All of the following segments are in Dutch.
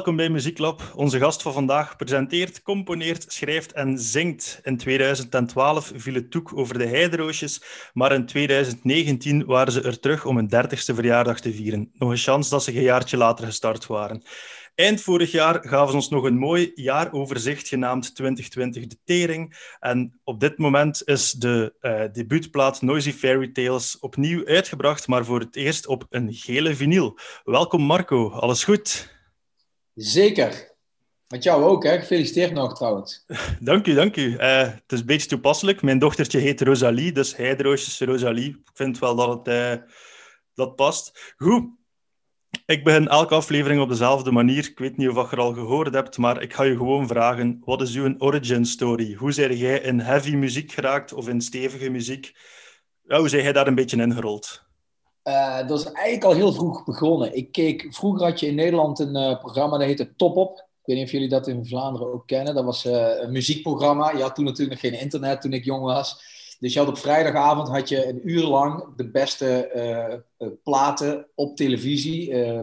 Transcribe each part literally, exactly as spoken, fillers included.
Welkom bij Muzieklab. Onze gast van vandaag presenteert, componeert, schrijft en zingt. In tweeduizend twaalf viel het doek over de Heideroosjes, maar in tweeduizend negentien waren ze er terug om hun dertigste verjaardag te vieren. Nog een chance dat ze een jaartje later gestart waren. Eind vorig jaar gaven ze ons nog een mooi jaaroverzicht genaamd twintig twintig de Tering. En op dit moment is de uh, debuutplaat Noisy Fairy Tales opnieuw uitgebracht, maar voor het eerst op een gele vinyl. Welkom Marco, alles goed? Zeker. Met jou ook, hè? Gefeliciteerd nog trouwens. Dank u, dank u. Uh, het is een beetje toepasselijk. Mijn dochtertje heet Rosalie, dus Heideroosjes Rosalie. Ik vind wel dat het uh, dat past. Goed. Ik begin elke aflevering op dezelfde manier. Ik weet niet of je er al gehoord hebt, maar ik ga je gewoon vragen. Wat is uw origin story? Hoe zijn jij in heavy muziek geraakt of in stevige muziek? Ja, hoe zijn jij daar een beetje ingerold? Uh, dat is eigenlijk al heel vroeg begonnen. Ik keek, vroeger had je in Nederland een uh, programma, dat heette TopPop. Ik weet niet of jullie dat in Vlaanderen ook kennen. Dat was uh, een muziekprogramma. Je had toen natuurlijk nog geen internet toen ik jong was. Dus je had op vrijdagavond had je een uur lang de beste uh, uh, platen op televisie. Uh,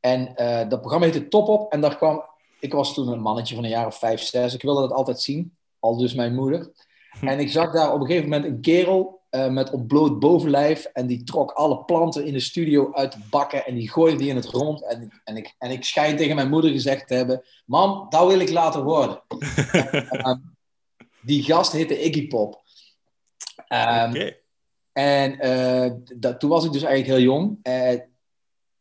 en uh, dat programma heette TopPop. En daar kwam... Ik was toen een mannetje van een jaar of vijf, zes. Ik wilde dat altijd zien. Al dus mijn moeder. En ik zag daar op een gegeven moment een kerel... Uh, met ontbloot bovenlijf. En die trok alle planten in de studio uit de bakken. En die gooide die in het rond. En, en, ik, en ik schijn tegen mijn moeder gezegd te hebben... Mam, dat wil ik later worden. en, um, die gast heette Iggy Pop. Um, okay. En uh, dat, toen was ik dus eigenlijk heel jong. Uh,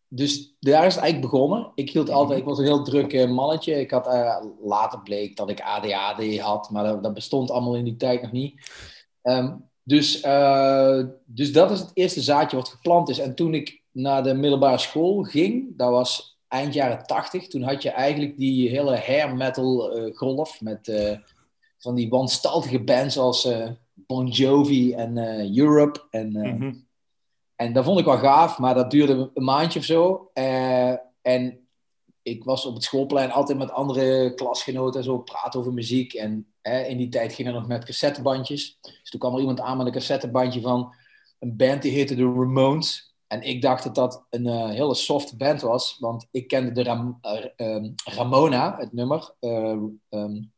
dus daar is het eigenlijk begonnen. Ik hield altijd... Ik was een heel druk uh, mannetje. Ik had, uh, later bleek dat ik A D H D had. Maar dat, dat bestond allemaal in die tijd nog niet. Um, Dus, uh, dus dat is het eerste zaadje wat geplant is. En toen ik naar de middelbare school ging, dat was eind jaren tachtig, toen had je eigenlijk die hele hair metal uh, golf met uh, van die wanstaltige bands als uh, Bon Jovi en uh, Europe. En, uh, mm-hmm. en dat vond ik wel gaaf, maar dat duurde een maandje of zo. Uh, en ik was op het schoolplein altijd met andere klasgenoten en zo praten over muziek. En hè, in die tijd ging er nog met cassettebandjes. Dus toen kwam er iemand aan met een cassettebandje van een band die heette de Ramones. En ik dacht dat dat een uh, hele soft band was. Want ik kende de Ram- uh, um, Ramona, het nummer. Uh, um,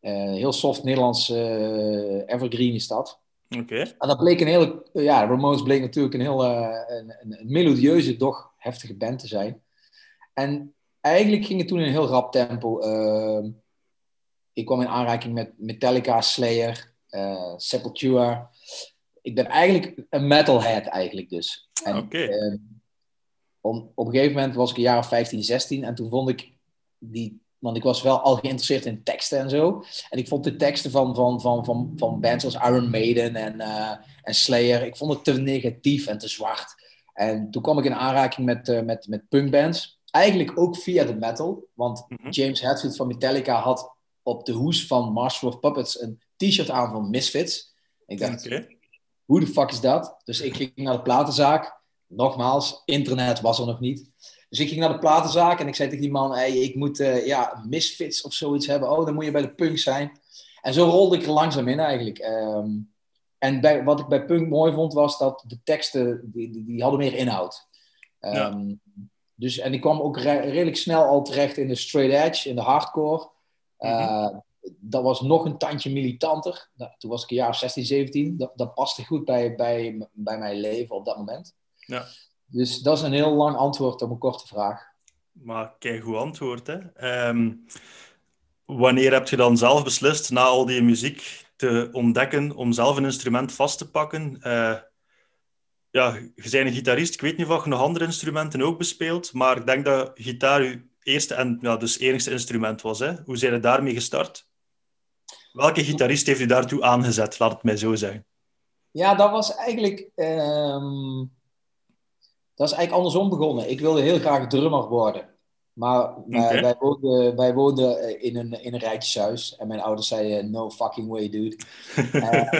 uh, heel soft Nederlands uh, evergreen is dat. Okay. En dat bleek een hele... Uh, ja, Ramones bleek natuurlijk een heel uh, een, een melodieuze, doch heftige band te zijn. En eigenlijk ging het toen in een heel rap tempo. Uh, ik kwam in aanraking met Metallica, Slayer, uh, Sepultura. Ik ben eigenlijk een metalhead eigenlijk dus. Oké. Okay. Uh, op een gegeven moment was ik een jaar of vijftien, zestien. En toen vond ik die... Want ik was wel al geïnteresseerd in teksten en zo. En ik vond de teksten van, van, van, van, van bands als Iron Maiden en, uh, en Slayer... Ik vond het te negatief en te zwart. En toen kwam ik in aanraking met, uh, met, met punkbands... Eigenlijk ook via de metal. Want James Hetfield van Metallica had op de hoes van Master of Puppets een t-shirt aan van Misfits. Ik dacht, okay. Hoe de fuck is dat? Dus ik ging naar de platenzaak. Nogmaals, internet was er nog niet. Dus ik ging naar de platenzaak en ik zei tegen die man... Hey, ik moet uh, ja, Misfits of zoiets hebben. Oh, dan moet je bij de punk zijn. En zo rolde ik er langzaam in eigenlijk. Um, en bij, wat ik bij punk mooi vond was dat de teksten... Die, die hadden meer inhoud. Um, ja. Dus, en ik kwam ook re- redelijk snel al terecht in de straight edge, in de hardcore. Uh, mm-hmm. Dat was nog een tandje militanter. Nou, toen was ik een jaar of zestien, zeventien. Dat, dat paste goed bij, bij, bij mijn leven op dat moment. Ja. Dus dat is een heel lang antwoord op een korte vraag. Maar kijk, goed antwoord, hè. Um, wanneer heb je dan zelf beslist, na al die muziek te ontdekken, om zelf een instrument vast te pakken... Uh... Ja, je bent een gitarist. Ik weet niet of je nog andere instrumenten ook bespeelt, maar ik denk dat gitaar je eerste en ja, dus enigste instrument was. Hè? Hoe zijn je daarmee gestart? Welke gitarist heeft u daartoe aangezet? Laat het mij zo zeggen. Ja, dat was eigenlijk... Um, dat is eigenlijk andersom begonnen. Ik wilde heel graag drummer worden. Maar okay. uh, wij, woonden, wij woonden in een, in een rijtjeshuis. En mijn ouders zeiden, no fucking way, dude. Uh,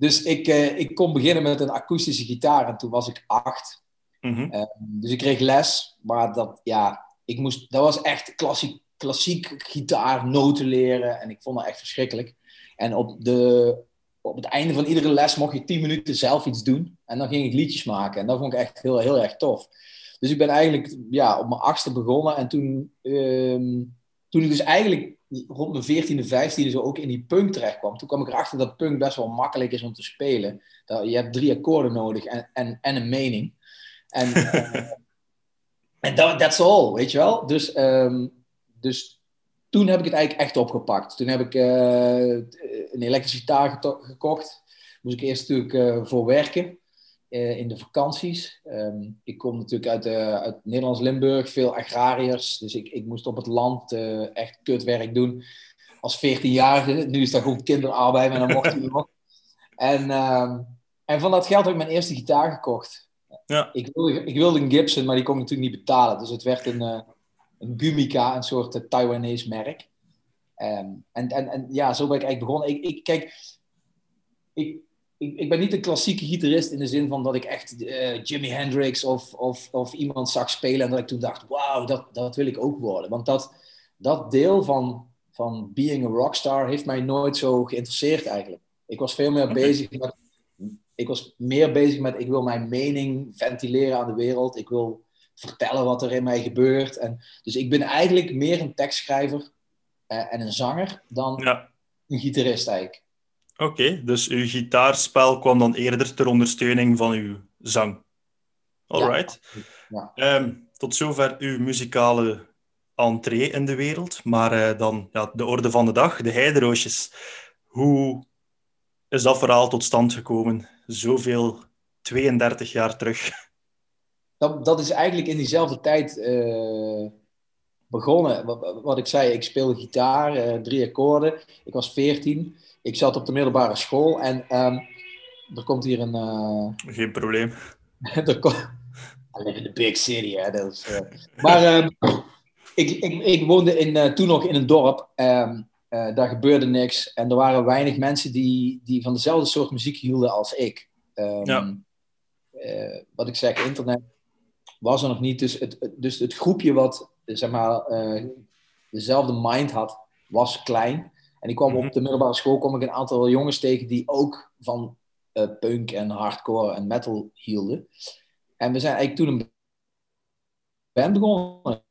Dus ik, uh, ik kon beginnen met een akoestische gitaar en toen was ik acht. Mm-hmm. Uh, dus ik kreeg les, maar dat, ja, ik moest, dat was echt klassiek, klassiek gitaar, noten leren en ik vond dat echt verschrikkelijk. En op, de, op het einde van iedere les mocht je tien minuten zelf iets doen en dan ging ik liedjes maken en dat vond ik echt heel, heel erg tof. Dus ik ben eigenlijk ja, op mijn achtste begonnen. En toen, um, toen ik dus eigenlijk rond mijn veertiende, vijftiende zo ook in die punk terecht kwam. Toen kwam ik erachter dat punk best wel makkelijk is om te spelen. Je hebt drie akkoorden nodig en, en, en een mening. En uh, that, that's all, weet je wel. Dus, um, dus toen heb ik het eigenlijk echt opgepakt. Toen heb ik uh, een elektrische gitaar geto- gekocht. Moest ik eerst natuurlijk uh, voor werken. Uh, in de vakanties. Um, ik kom natuurlijk uit, uh, uit Nederlands-Limburg, veel agrariërs. Dus ik, ik moest op het land uh, echt kutwerk doen. Als veertienjarige. Nu is dat gewoon kinderarbeid, maar dan mocht ik nog. En, uh, en van dat geld heb ik mijn eerste gitaar gekocht. Ja. Ik, wilde, ik wilde een Gibson, maar die kon ik natuurlijk niet betalen. Dus het werd een, uh, een Gumica, een soort uh, Taiwanese merk. Um, en, en, en ja, zo ben ik eigenlijk begonnen. Ik, ik, kijk, ik... Ik, ik ben niet een klassieke gitarist in de zin van dat ik echt uh, Jimi Hendrix of, of, of iemand zag spelen. En dat ik toen dacht, wauw, dat, dat wil ik ook worden. Want dat, dat deel van, van being a rockstar heeft mij nooit zo geïnteresseerd eigenlijk. Ik was veel meer okay. bezig met... Ik was meer bezig met, ik wil mijn mening ventileren aan de wereld. Ik wil vertellen wat er in mij gebeurt. En, dus ik ben eigenlijk meer een tekstschrijver uh, en een zanger dan ja. een gitarist eigenlijk. Oké, okay, dus uw gitaarspel kwam dan eerder ter ondersteuning van uw zang. Alright. Ja, ja. Um, tot zover uw muzikale entree in de wereld. Maar uh, dan ja, de orde van de dag, de Heideroosjes. Hoe is dat verhaal tot stand gekomen? Zoveel tweeëndertig jaar terug. Dat, dat is eigenlijk in diezelfde tijd uh, begonnen. Wat, wat ik zei, ik speelde gitaar, uh, drie akkoorden. Ik was veertien. Ik zat op de middelbare school en um, er komt hier een... Uh... Geen probleem. er komt... I live in the big city, hè. Dat is, uh... maar um, ik, ik, ik woonde in, uh, toen nog in een dorp. Um, uh, daar gebeurde niks. En er waren weinig mensen die, die van dezelfde soort muziek hielden als ik. Um, ja. uh, wat ik zeg, internet was er nog niet. Dus het, dus het groepje wat, zeg maar, uh, dezelfde mind had, was klein. En ik kwam op de middelbare school kwam ik een aantal jongens tegen die ook van uh, punk en hardcore en metal hielden. En we zijn eigenlijk toen een band begonnen.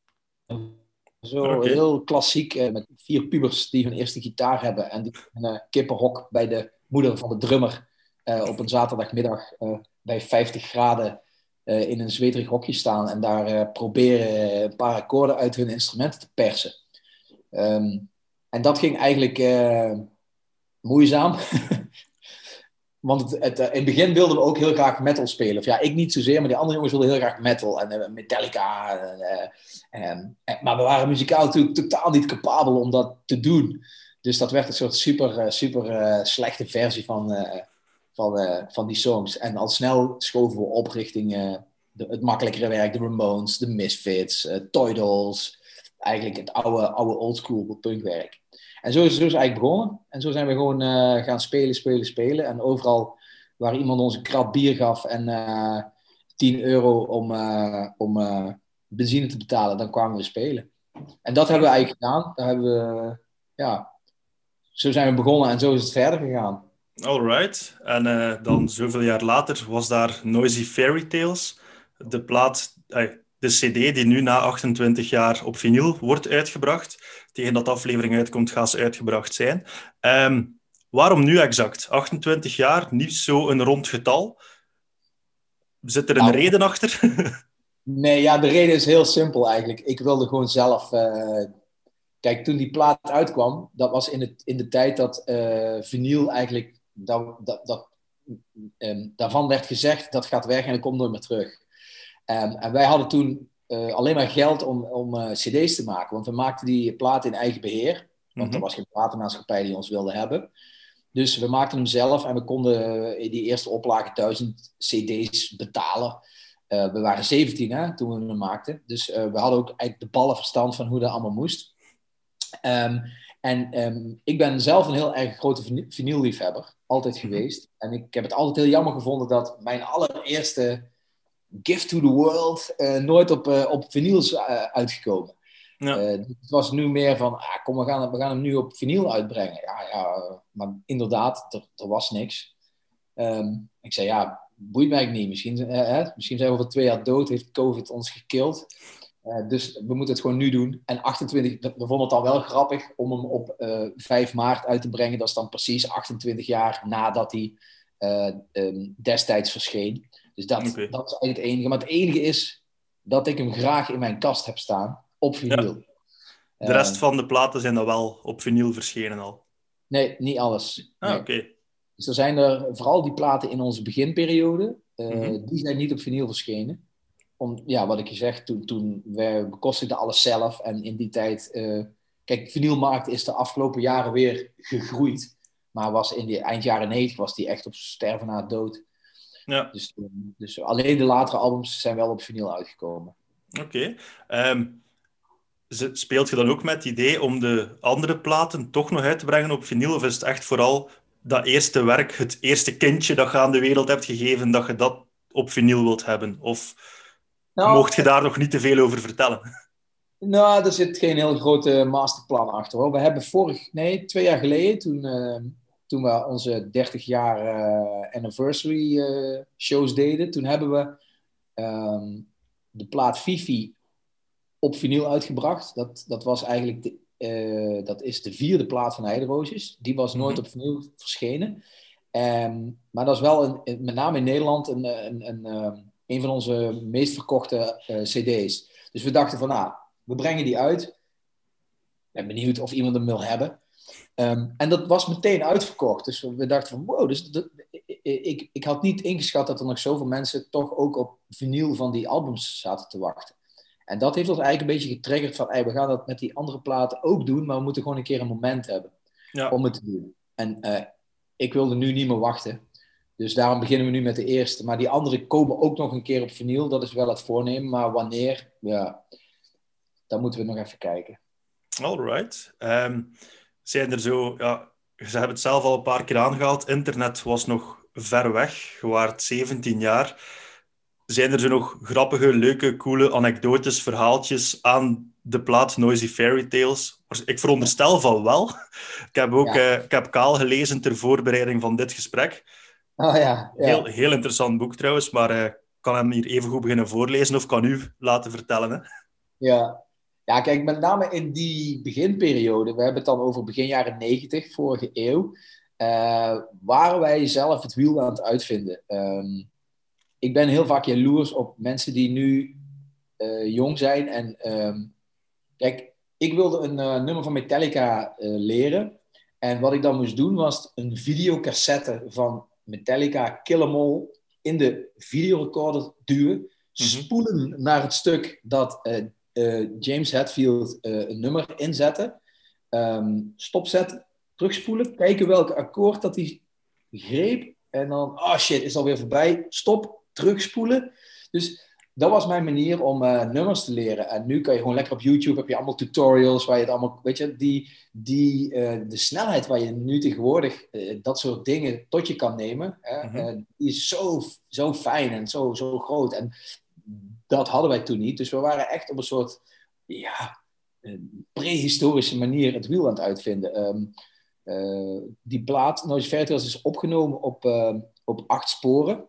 Zo okay. heel klassiek, uh, met vier pubers die hun eerste gitaar hebben. En die een uh, kippenhok bij de moeder van de drummer uh, op een zaterdagmiddag uh, bij vijftig graden uh, in een zweterig hokje staan. En daar uh, proberen een paar akkoorden uit hun instrumenten te persen. Um, En dat ging eigenlijk uh, moeizaam. Want het, het, uh, in het begin wilden we ook heel graag metal spelen. Of ja, ik niet zozeer, maar die andere jongens wilden heel graag metal. En uh, Metallica. En, uh, en, en, maar we waren muzikaal natuurlijk totaal niet capabel om dat te doen. Dus dat werd een soort super, uh, super uh, slechte versie van, uh, van, uh, van die songs. En al snel schoven we op richting uh, de, het makkelijkere werk. De Ramones, de Misfits, uh, Toydolls. Eigenlijk het oude, oude oldschool punkwerk. En zo is, zo is het eigenlijk begonnen. En zo zijn we gewoon uh, gaan spelen, spelen, spelen. En overal waar iemand ons een krat bier gaf en uh, tien euro om, uh, om uh, benzine te betalen, dan kwamen we spelen. En dat hebben we eigenlijk gedaan. Daar hebben we, ja, zo zijn we begonnen en zo is het verder gegaan. Alright. En uh, dan zoveel jaar later was daar Noisy Fairy Tales. De plaat... Ay, de cd die nu na achtentwintig jaar op vinyl wordt uitgebracht. Tegen dat de aflevering uitkomt, gaat ze uitgebracht zijn. Um, waarom nu exact? achtentwintig jaar, niet zo'n rond getal. Zit er een nou, reden achter? Nee, ja, de reden is heel simpel eigenlijk. Ik wilde gewoon zelf... Uh... Kijk, toen die plaat uitkwam, dat was in, het, in de tijd dat uh, vinyl eigenlijk... Dat, dat, dat, um, daarvan werd gezegd, dat gaat weg en dat komt nooit meer terug. Um, en wij hadden toen uh, alleen maar geld om, om uh, cd's te maken. Want we maakten die plaat in eigen beheer. Want mm-hmm. er was geen platenmaatschappij die ons wilde hebben. Dus we maakten hem zelf. En we konden uh, in die eerste oplage duizend cd's betalen. Uh, we waren zeventien hè, toen we hem maakten. Dus uh, we hadden ook eigenlijk de ballen verstand van hoe dat allemaal moest. Um, en um, ik ben zelf een heel erg grote vinylliefhebber. Altijd geweest. En ik heb het altijd heel jammer gevonden dat mijn allereerste... Gift to the World, uh, nooit op, uh, op vinyls uh, uitgekomen. Ja. Uh, het was nu meer van, ah, kom, we gaan, we gaan hem nu op vinyl uitbrengen. Ja, ja maar inderdaad, er, er was niks. Um, ik zei, ja, boeit mij niet. Misschien, eh, misschien zijn we over twee jaar dood, heeft COVID ons gekild. Uh, dus we moeten het gewoon nu doen. En achtentwintig, we vonden het al wel grappig om hem op uh, vijf maart uit te brengen. Dat is dan precies achtentwintig jaar nadat hij uh, um, destijds verscheen. Dus dat, okay. dat is eigenlijk het enige. Maar het enige is dat ik hem graag in mijn kast heb staan op vinyl. Ja. De rest uh, van de platen zijn dan wel op vinyl verschenen al? Nee, niet alles. Ah, nee. Oké. Okay. Dus er zijn er vooral die platen in onze beginperiode. Uh, mm-hmm. Die zijn niet op vinyl verschenen. Om, ja, wat ik je zeg, toen, toen we bekostigden alles zelf. En in die tijd... Uh, kijk, de vinylmarkt is de afgelopen jaren weer gegroeid. Maar was in die eind jaren negentig was die echt op sterven na dood. Ja. Dus, dus alleen de latere albums zijn wel op vinyl uitgekomen. Oké. Okay. Um, speelt je dan ook met het idee om de andere platen toch nog uit te brengen op vinyl? Of is het echt vooral dat eerste werk, het eerste kindje dat je aan de wereld hebt gegeven, dat je dat op vinyl wilt hebben? Of... Nou, mocht je daar nog niet te veel over vertellen? Nou, er zit geen heel grote masterplan achter, hoor. We hebben vorig, nee, twee jaar geleden, toen, uh, toen we onze dertig jaar uh, anniversary uh, shows deden, toen hebben we um, de plaat Fifi op vinyl uitgebracht. Dat, dat was eigenlijk, de, uh, dat is de vierde plaat van Heideroosjes. Die was nooit mm-hmm. op vinyl verschenen. Um, maar dat is wel, een, met name in Nederland, een... een, een um, een van onze meest verkochte uh, cd's. Dus we dachten van, ah, we brengen die uit. Ik ben benieuwd of iemand hem wil hebben. Um, en dat was meteen uitverkocht. Dus we dachten van, wow. Dus dat, ik, ik had niet ingeschat dat er nog zoveel mensen toch ook op vinyl van die albums zaten te wachten. En dat heeft ons eigenlijk een beetje getriggerd van, hey, we gaan dat met die andere platen ook doen, maar we moeten gewoon een keer een moment hebben ja. om het te doen. En uh, ik wilde nu niet meer wachten. Dus daarom beginnen we nu met de eerste. Maar die andere komen ook nog een keer op vinyl. Dat is wel het voornemen. Maar wanneer, ja, dan moeten we nog even kijken. Alright. Um, zijn er zo... Ja, ze hebben het zelf al een paar keer aangehaald. Internet was nog ver weg. Je waart zeventien jaar. Zijn er zo nog grappige, leuke, coole anekdotes, verhaaltjes aan de plaat Noisy Fairy Tales? Ik veronderstel van wel. Ik heb ook ja. uh, ik heb Kaal gelezen ter voorbereiding van dit gesprek. Oh, ja, ja. Heel, heel interessant boek trouwens, maar ik uh, kan hem hier even goed beginnen voorlezen of kan u laten vertellen. Hè? Ja. ja, kijk, met name in die beginperiode, we hebben het dan over begin jaren negentig, vorige eeuw, uh, waren wij zelf het wiel aan het uitvinden. Um, ik ben heel vaak jaloers op mensen die nu uh, jong zijn. En um, kijk, ik wilde een uh, nummer van Metallica uh, leren. En wat ik dan moest doen, was een videocassette van Metallica, Kill 'em All, in de videorecorder duwen, spoelen mm-hmm. naar het stuk dat uh, uh, James Hetfield uh, een nummer inzette, um, stopzetten, terugspoelen, kijken welk akkoord dat hij greep, en dan, oh shit, is alweer voorbij, stop, terugspoelen. Dus dat was mijn manier om uh, nummers te leren. En nu kan je gewoon lekker op YouTube, heb je allemaal tutorials waar je het allemaal, weet je, die, die, uh, de snelheid waar je nu tegenwoordig uh, dat soort dingen tot je kan nemen, hè, mm-hmm. uh, die is zo, zo fijn en zo, zo groot. En dat hadden wij toen niet. Dus we waren echt op een soort, ja, prehistorische manier het wiel aan het uitvinden. Um, uh, die plaat, Noisy Fairy Tales, is opgenomen op, uh, op acht sporen.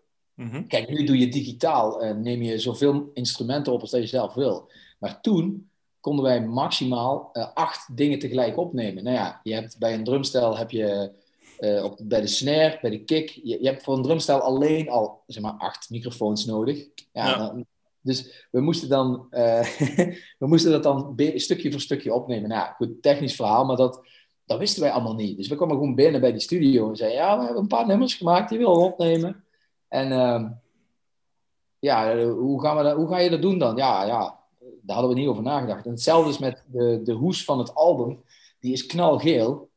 Kijk, nu doe je digitaal en neem je zoveel instrumenten op als dat je zelf wil. Maar toen konden wij maximaal uh, acht dingen tegelijk opnemen. Nou ja, je hebt bij een drumstel heb je uh, op, bij de snare, bij de kick, je, je hebt voor een drumstel alleen al, zeg maar, acht microfoons nodig. Ja, ja. Dan, dus we moesten, dan, uh, we moesten dat dan be- stukje voor stukje opnemen. Nou, goed, technisch verhaal, maar dat... dat wisten wij allemaal niet. Dus we kwamen gewoon binnen bij die studio en zeiden, ja, we hebben een paar nummers gemaakt, die willen we opnemen. En uh, ja, hoe gaan we dat, hoe ga je dat doen dan? Ja, ja, daar hadden we niet over nagedacht. En hetzelfde is met de, de hoes van het album. Die is knalgeel.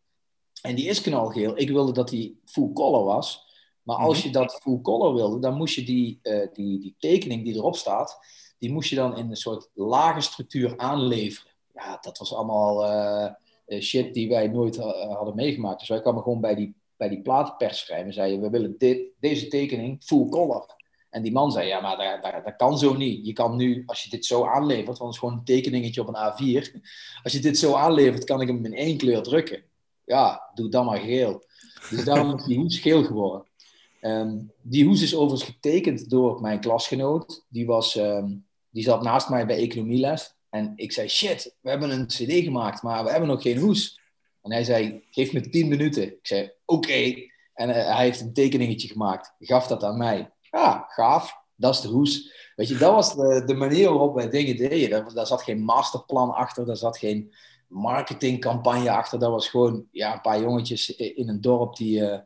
En die is knalgeel. Ik wilde dat die full color was. Maar als je dat full color wilde, dan moest je die, uh, die, die tekening die erop staat, die moest je dan in een soort lage structuur aanleveren. Ja, dat was allemaal uh, shit die wij nooit uh, hadden meegemaakt. Dus wij kwamen gewoon bij die bij die platenpers schrijven en zei je, we willen dit, deze tekening full color. En die man zei, ja, maar dat, dat, dat kan zo niet. Je kan nu, als je dit zo aanlevert, want het is gewoon een tekeningetje op een A vier. Als je dit zo aanlevert, kan ik hem in één kleur drukken. Ja, doe dan maar geel. Dus daarom is die hoes geel geworden. Um, die hoes is overigens getekend door mijn klasgenoot. Die, was, um, die zat naast mij bij economieles. En ik zei, shit, we hebben een cd gemaakt, maar we hebben nog geen hoes. En hij zei, geef me tien minuten. Ik zei, oké. Okay. En uh, hij heeft een tekeningetje gemaakt. Gaf dat aan mij. Ja, gaaf. Dat is de hoes. Weet je, dat was de, de manier waarop wij dingen deden. Daar, daar zat geen masterplan achter. Daar zat geen marketingcampagne achter. Dat was gewoon ja, een paar jongetjes in een dorp die, uh,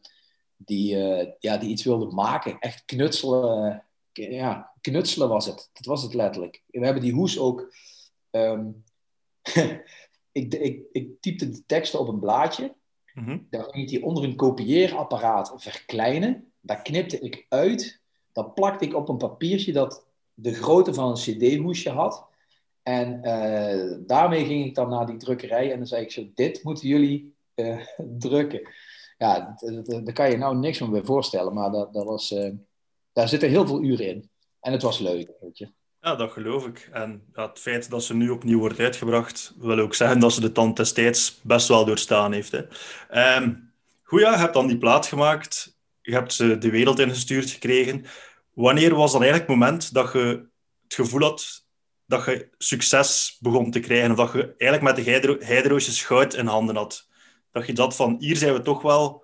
die, uh, ja, die iets wilden maken. Echt knutselen. Uh, ja, knutselen was het. Dat was het letterlijk. We hebben die hoes ook... Um, ik, ik, ik typte de teksten op een blaadje. Mm-hmm. Dan ging ik die onder een kopieerapparaat verkleinen. Daar knipte ik uit... Dat plakte ik op een papiertje dat de grootte van een cd-hoesje had. En uh, daarmee ging ik dan naar die drukkerij. En dan zei ik zo, dit moeten jullie uh, drukken. Ja, daar kan je nou niks van bij voorstellen. Maar dat, dat was, uh, daar zitten heel veel uren in. En het was leuk, weet je. Ja, dat geloof ik. En ja, het feit dat ze nu opnieuw wordt uitgebracht... wil ook zeggen dat ze de tand destijds best wel doorstaan heeft. Hè. Um, goed, ja, je hebt dan die plaat gemaakt... Je hebt ze de wereld ingestuurd gekregen. Wanneer was dan eigenlijk het moment dat je het gevoel had dat je succes begon te krijgen? Of dat je eigenlijk met de heidero- heideroosjes goud in handen had? Dat je dacht van, hier zijn we toch wel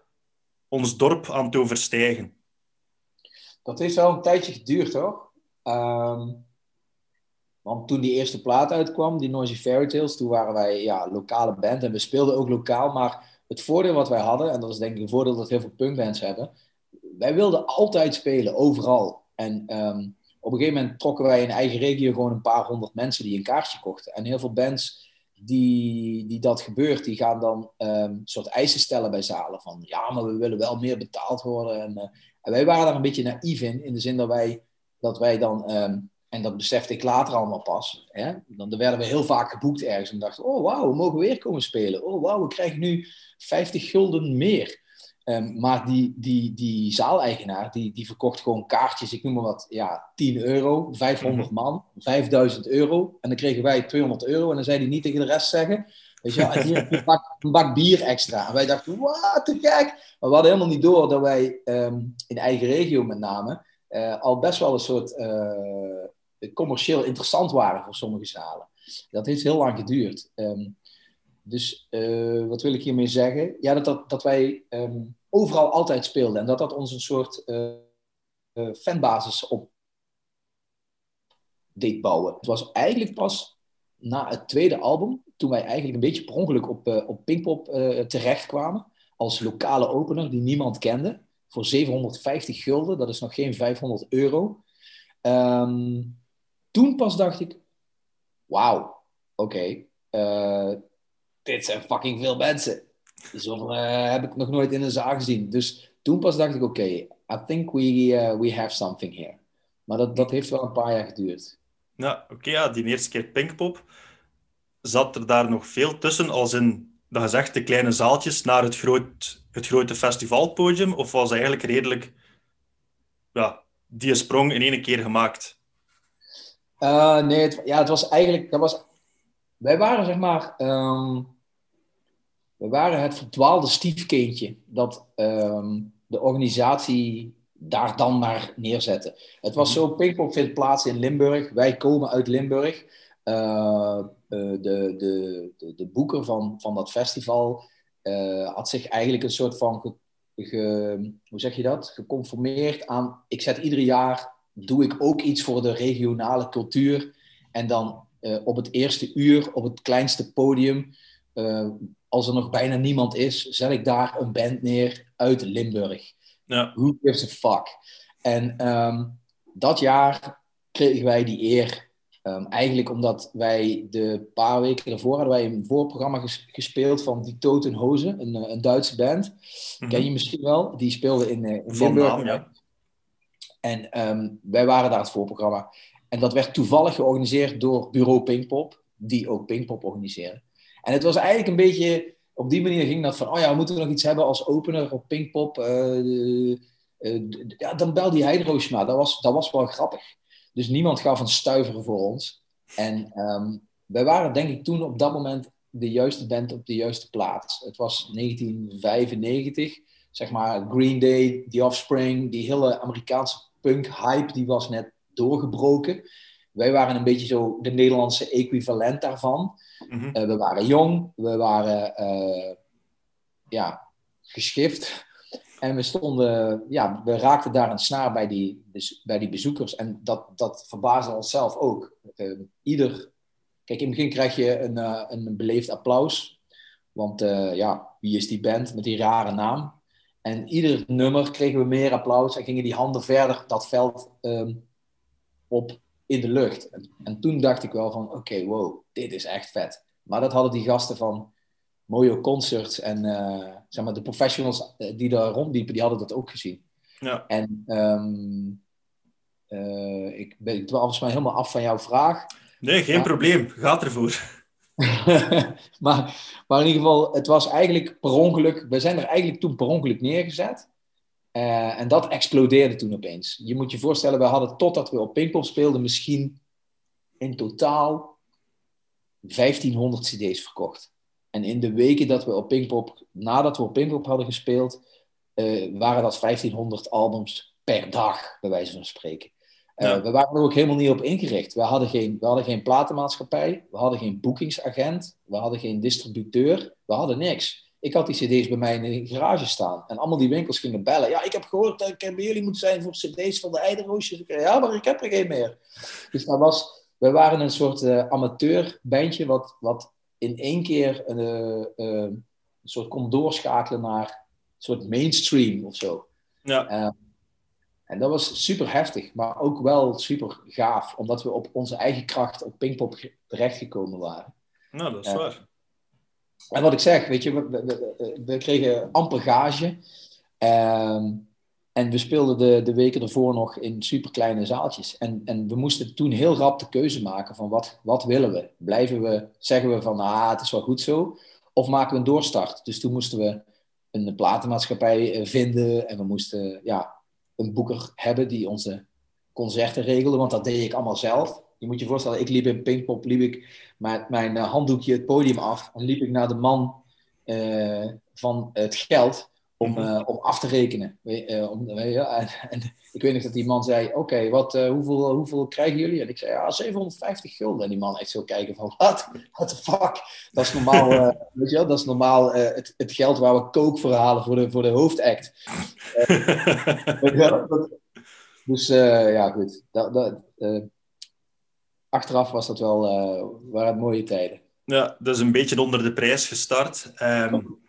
ons dorp aan het overstijgen. Dat heeft wel een tijdje geduurd, hoor. Um, want toen die eerste plaat uitkwam, die Noisy Fairy Tales, toen waren wij ja, lokale band en we speelden ook lokaal, maar het voordeel wat wij hadden, en dat is denk ik een voordeel dat heel veel punkbands hebben, wij wilden altijd spelen, overal. En um, op een gegeven moment trokken wij in eigen regio gewoon een paar honderd mensen die een kaartje kochten. En heel veel bands die, die dat gebeurt, die gaan dan een um, soort eisen stellen bij zalen. Van ja, maar we willen wel meer betaald worden. En, uh, en wij waren daar een beetje naïef in, in de zin dat wij, dat wij dan, um, en dat besefte ik later allemaal pas, hè? Dan, dan werden we heel vaak geboekt ergens en dachten, oh wauw, we mogen weer komen spelen. Oh wauw, we krijgen nu vijftig gulden meer. Um, maar die, die, die zaaleigenaar, die, die verkocht gewoon kaartjes, ik noem maar wat, ja, tien euro, vijfhonderd man, vijfduizend euro. En dan kregen wij tweehonderd euro en dan zei hij niet tegen de rest zeggen. Weet je wel, hier een bak, een bak bier extra. En wij dachten, wat te gek. Maar we hadden helemaal niet door dat wij um, in eigen regio met name uh, al best wel een soort uh, commercieel interessant waren voor sommige zalen. Dat heeft heel lang geduurd. Um, Dus uh, wat wil ik hiermee zeggen? Ja, dat, dat, dat wij um, overal altijd speelden. En dat dat ons een soort uh, uh, fanbasis op deed bouwen. Het was eigenlijk pas na het tweede album... toen wij eigenlijk een beetje per ongeluk op, uh, op Pinkpop uh, terechtkwamen... als lokale opener die niemand kende. Voor zevenhonderdvijftig gulden, dat is nog geen vijfhonderd euro. Um, toen pas dacht ik... Wauw, oké... Okay, uh, dit zijn fucking veel mensen. Zo uh, heb ik nog nooit in een zaal gezien. Dus toen pas dacht ik, oké, okay, I think we, uh, we have something here. Maar dat, dat heeft wel een paar jaar geduurd. Ja, oké, okay, ja, die eerste keer Pinkpop. Zat er daar nog veel tussen, als in, dat gezegd, de kleine zaaltjes naar het, groot, het grote festivalpodium? Of was eigenlijk redelijk, ja, die sprong in één keer gemaakt? Uh, nee, het, ja, het was eigenlijk... Dat was, wij waren, zeg maar... Um, we waren het verdwaalde stiefkindje dat um, de organisatie daar dan maar neerzette. Het was zo, Pinkpop vindt plaats in Limburg. Wij komen uit Limburg. Uh, de, de, de, de boeker van, van dat festival uh, had zich eigenlijk een soort van... Ge, ge, hoe zeg je dat? Geconformeerd aan... Ik zet ieder jaar... Doe ik ook iets voor de regionale cultuur. En dan... Uh, op het eerste uur, op het kleinste podium, uh, als er nog bijna niemand is, zet ik daar een band neer uit Limburg. Ja. Who gives a fuck? En um, dat jaar kregen wij die eer. Um, eigenlijk omdat wij de paar weken daarvoor hadden wij een voorprogramma ges- gespeeld van die Toten Hosen, een, een Duitse band. Mm-hmm. Ken je misschien wel? Die speelde in, uh, in Limburg. Naam, ja. En um, wij waren daar het voorprogramma. En dat werd toevallig georganiseerd door bureau Pinkpop, die ook Pinkpop organiseren. En het was eigenlijk een beetje, op die manier ging dat van, oh ja, we moeten nog iets hebben als opener op Pinkpop. Uh, uh, d- ja, dan bel die Heideroosjes maar, dat was, dat was wel grappig. Dus niemand gaf een stuiver voor ons. En um, wij waren denk ik toen op dat moment de juiste band op de juiste plaats. Het was negentien vijfennegentig, zeg maar Green Day, The Offspring, die hele Amerikaanse punk-hype, die was net doorgebroken. Wij waren een beetje zo de Nederlandse equivalent daarvan. Mm-hmm. Uh, we waren jong, we waren uh, ja, geschift. En we stonden, ja, we raakten daar een snaar bij die, bij die bezoekers. En dat, dat verbaasde onszelf ook. Uh, ieder, kijk, in het begin krijg je een, uh, een beleefd applaus. Want uh, ja, wie is die band met die rare naam? En ieder nummer kregen we meer applaus en gingen die handen verder dat veld um, op in de lucht. En, en toen dacht ik wel van, oké, okay, wow, dit is echt vet. Maar dat hadden die gasten van Mojo Concerts en uh, zeg maar de professionals die daar rondliepen, die hadden dat ook gezien. Ja. En um, uh, ik ben volgens mij helemaal af van jouw vraag. Nee, geen maar, probleem. Gaat ervoor. maar, maar in ieder geval, het was eigenlijk per ongeluk... We zijn er eigenlijk toen per ongeluk neergezet. Uh, en dat explodeerde toen opeens. Je moet je voorstellen, we hadden totdat we op Pinkpop speelden... misschien in totaal vijftienhonderd cd's verkocht. En in de weken dat we op Pinkpop... Nadat we op Pinkpop hadden gespeeld... Uh, waren dat vijftienhonderd albums per dag, bij wijze van spreken. Uh, ja. We waren er ook helemaal niet op ingericht. We hadden, geen, we hadden geen platenmaatschappij, we hadden geen boekingsagent, we hadden geen distributeur, we hadden niks. Ik had die cd's bij mij in de garage staan. En allemaal die winkels gingen bellen. Ja, ik heb gehoord dat ik bij jullie moet zijn voor cd's van de Heideroosjes. Ja, maar ik heb er geen meer. Dus dat was, we waren een soort uh, amateurbandje wat, wat in één keer uh, uh, een soort kon doorschakelen naar een soort mainstream of zo. Ja. Uh, En dat was super heftig, maar ook wel super gaaf. Omdat we op onze eigen kracht op Pinkpop terechtgekomen waren. Nou, dat is waar. Uh, en wat ik zeg, weet je, we, we, we kregen amper gage. Uh, en we speelden de, de weken ervoor nog in super kleine zaaltjes. En, en we moesten toen heel rap de keuze maken van wat, wat willen we? Blijven we, zeggen we van, ah, het is wel goed zo. Of maken we een doorstart? Dus toen moesten we een platenmaatschappij vinden en we moesten, ja... een boeker hebben die onze concerten regelde, want dat deed ik allemaal zelf. Je moet je voorstellen, ik liep in Pinkpop, liep ik met mijn handdoekje het podium af en liep ik naar de man uh, van het geld om, uh, om af te rekenen. Uh, om, uh, ja, en, en ik weet nog dat die man zei, oké, okay, wat, uh, hoeveel, hoeveel krijgen jullie? En ik zei, ja, zevenhonderdvijftig gulden. En die man echt zo kijken van, wat? What the fuck? Dat is normaal, uh, weet je wel, dat is normaal uh, het, het geld waar we kook voor halen voor de, voor de hoofdact. Uh, ja, dat, dus uh, ja, goed. Dat, dat, uh, achteraf was dat wel, uh, waren het mooie tijden. Ja, dat is een beetje onder de prijs gestart. Um...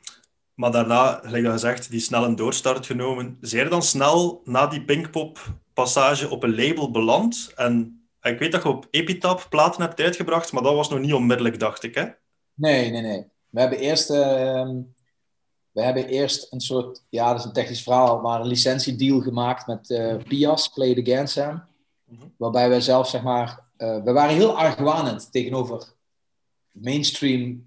Maar daarna, gelijk al gezegd, die snel een doorstart genomen. Zeer dan snel na die Pinkpop-passage op een label beland. En, en ik weet dat je op Epitaph platen hebt uitgebracht, maar dat was nog niet onmiddellijk, dacht ik, hè? Nee, nee, nee. We hebben eerst, uh, we hebben eerst een soort... Ja, dat is een technisch verhaal, maar een licentiedeal gemaakt met uh, Pias, Play It Again, Sam. Mm-hmm. Waarbij wij zelf, zeg maar... Uh, we waren heel argwanend tegenover mainstream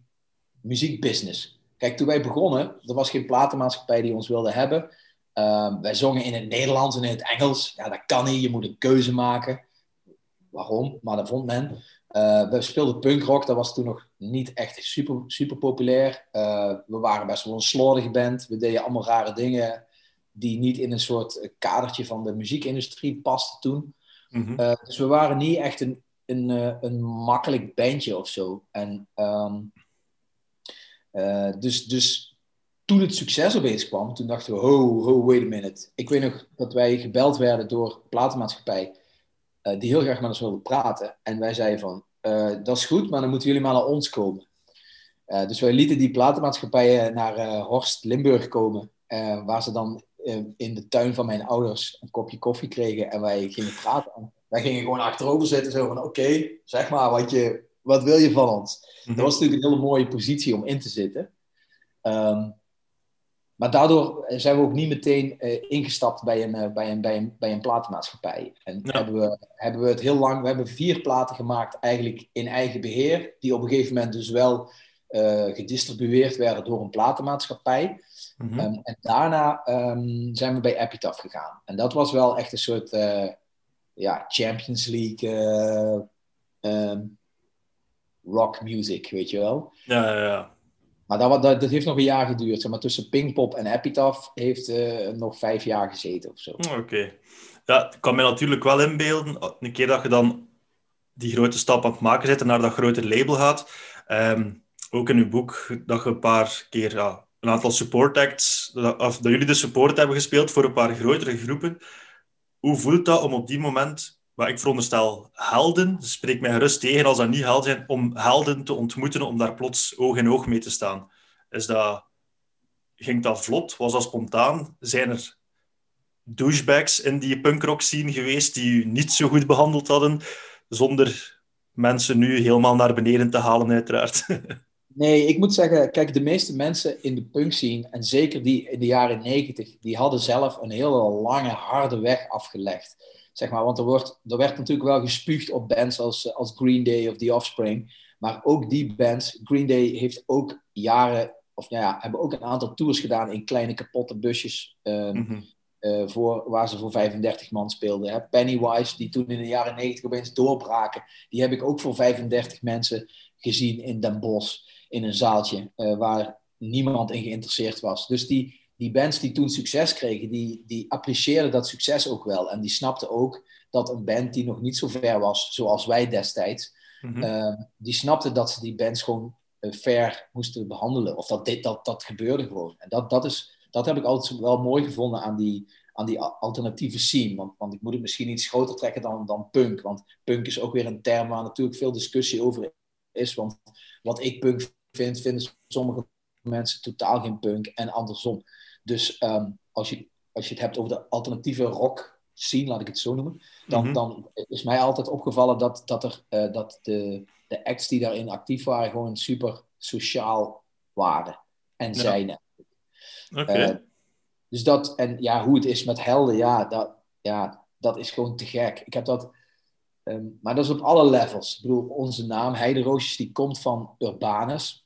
muziekbusiness. Kijk, toen wij begonnen, er was geen platenmaatschappij die ons wilde hebben. Uh, wij zongen in het Nederlands en in het Engels. Ja, dat kan niet. Je moet een keuze maken. Waarom? Maar dat vond men. Uh, we speelden punkrock. Dat was toen nog niet echt super, super populair. Uh, we waren best wel een slordige band. We deden allemaal rare dingen die niet in een soort kadertje van de muziekindustrie pasten toen. Mm-hmm. Uh, dus we waren niet echt een, een, een makkelijk bandje of zo. En... Um, Uh, dus, dus toen het succes opeens kwam, toen dachten we, ho, ho, wait a minute. Ik weet nog dat wij gebeld werden door een platenmaatschappij uh, die heel graag met ons wilde praten. En wij zeiden van, uh, dat is goed, maar dan moeten jullie maar naar ons komen. Uh, dus wij lieten die platenmaatschappijen naar uh, Horst Limburg komen, uh, waar ze dan uh, in de tuin van mijn ouders een kopje koffie kregen en wij gingen praten. En wij gingen gewoon achterover zitten, zo van, oké, okay, zeg maar wat je... Wat wil je van ons? Mm-hmm. Dat was natuurlijk een hele mooie positie om in te zitten. Um, maar daardoor zijn we ook niet meteen uh, ingestapt bij een, uh, bij, een, bij, een, bij een platenmaatschappij. En ja. hebben, we, hebben we het heel lang... We hebben vier platen gemaakt eigenlijk in eigen beheer. Die op een gegeven moment dus wel uh, gedistribueerd werden door een platenmaatschappij. Mm-hmm. um, en daarna um, zijn we bij Epitaph gegaan. En dat was wel echt een soort uh, ja, Champions League... Uh, um, rock music, weet je wel. Ja, ja, ja. Maar dat, dat, dat heeft nog een jaar geduurd. Zeg maar tussen Pinkpop en Epitaph heeft uh, nog vijf jaar gezeten of zo. Oké. Okay. Ja, ik kan me natuurlijk wel inbeelden. Een keer dat je dan die grote stap aan het maken zit en naar dat grote label gaat. Um, ook in uw boek dat je een paar keer ja, een aantal support acts, dat, of dat jullie de support hebben gespeeld voor een paar grotere groepen. Hoe voelt dat om op die moment, maar ik veronderstel helden, spreek mij gerust tegen als dat niet helden zijn, om helden te ontmoeten, om daar plots oog in oog mee te staan. Is dat, ging dat vlot? Was dat spontaan? Zijn er douchebags in die punkrock scene geweest die u niet zo goed behandeld hadden, zonder mensen nu helemaal naar beneden te halen uiteraard? Nee, ik moet zeggen, kijk, de meeste mensen in de punk scene, en zeker die in de jaren negentig, die hadden zelf een hele lange, harde weg afgelegd. Zeg maar, want er, wordt, er werd natuurlijk wel gespuugd op bands als, als Green Day of The Offspring. Maar ook die bands, Green Day heeft ook jaren, of nou ja, hebben ook een aantal tours gedaan in kleine kapotte busjes. Um, mm-hmm. Uh, voor, waar ze voor vijfendertig man speelden. Hè? Pennywise, die toen in de jaren negentig opeens doorbraken. Die heb ik ook voor vijfendertig mensen gezien in Den Bosch. In een zaaltje uh, waar niemand in geïnteresseerd was. Dus die, die bands die toen succes kregen, die, die apprecieerden dat succes ook wel. En die snapten ook dat een band die nog niet zo ver was, zoals wij destijds, mm-hmm. uh, die snapten dat ze die bands gewoon uh, fair moesten behandelen. Of dat, dit, dat, dat gebeurde gewoon. En dat, dat is... Dat heb ik altijd wel mooi gevonden aan die, aan die alternatieve scene. Want, want ik moet het misschien iets groter trekken dan, dan punk. Want punk is ook weer een term waar natuurlijk veel discussie over is. Want wat ik punk vind, vinden sommige mensen totaal geen punk en andersom. Dus um, als, je, als je het hebt over de alternatieve rock scene, laat ik het zo noemen. Dan, mm-hmm. dan is mij altijd opgevallen dat, dat, er, uh, dat de, de acts die daarin actief waren gewoon super sociaal waren en ja. zijn. Okay. Uh, dus dat, en ja, hoe het is met helden, ja, dat, ja, dat is gewoon te gek. Ik heb dat, um, maar dat is op alle levels. Ik bedoel, onze naam, Heideroosjes, die komt van Urbanus.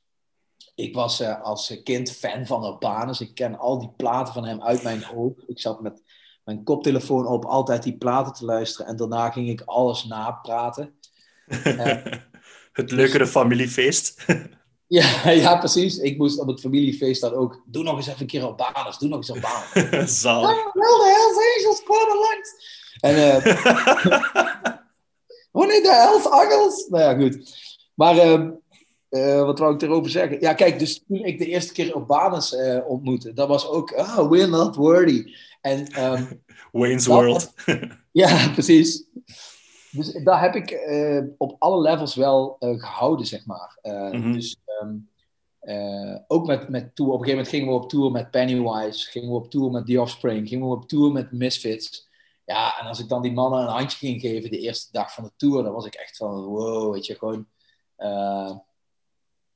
Ik was uh, als kind fan van Urbanus. Ik ken al die platen van hem uit mijn hoofd. Ik zat met mijn koptelefoon op altijd die platen te luisteren. En daarna ging ik alles napraten. Uh, het leukere dus... familiefeest. Ja, ja, precies. Ik moest op het familiefeest dan ook... Doe nog eens even een keer Urbanus. Doe nog eens Urbanus. Zalig. Oh, well, de Hells Angels kwamen langs. En... Uh, wanneer de Hells Angels... Nou ja, goed. Maar uh, uh, wat wou ik erover zeggen? Ja, kijk, dus toen ik de eerste keer Urbanus uh, ontmoette... Dat was ook... Oh, we're not worthy. En, um, Wayne's World. Was, ja, precies. Dus daar heb ik uh, op alle levels wel uh, gehouden, zeg maar. Uh, mm-hmm. Dus um, uh, ook met, met tour. Op een gegeven moment gingen we op tour met Pennywise. Gingen we op tour met The Offspring. Gingen we op tour met Misfits. Ja, en als ik dan die mannen een handje ging geven de eerste dag van de tour, dan was ik echt van, wow, weet je, gewoon... Uh,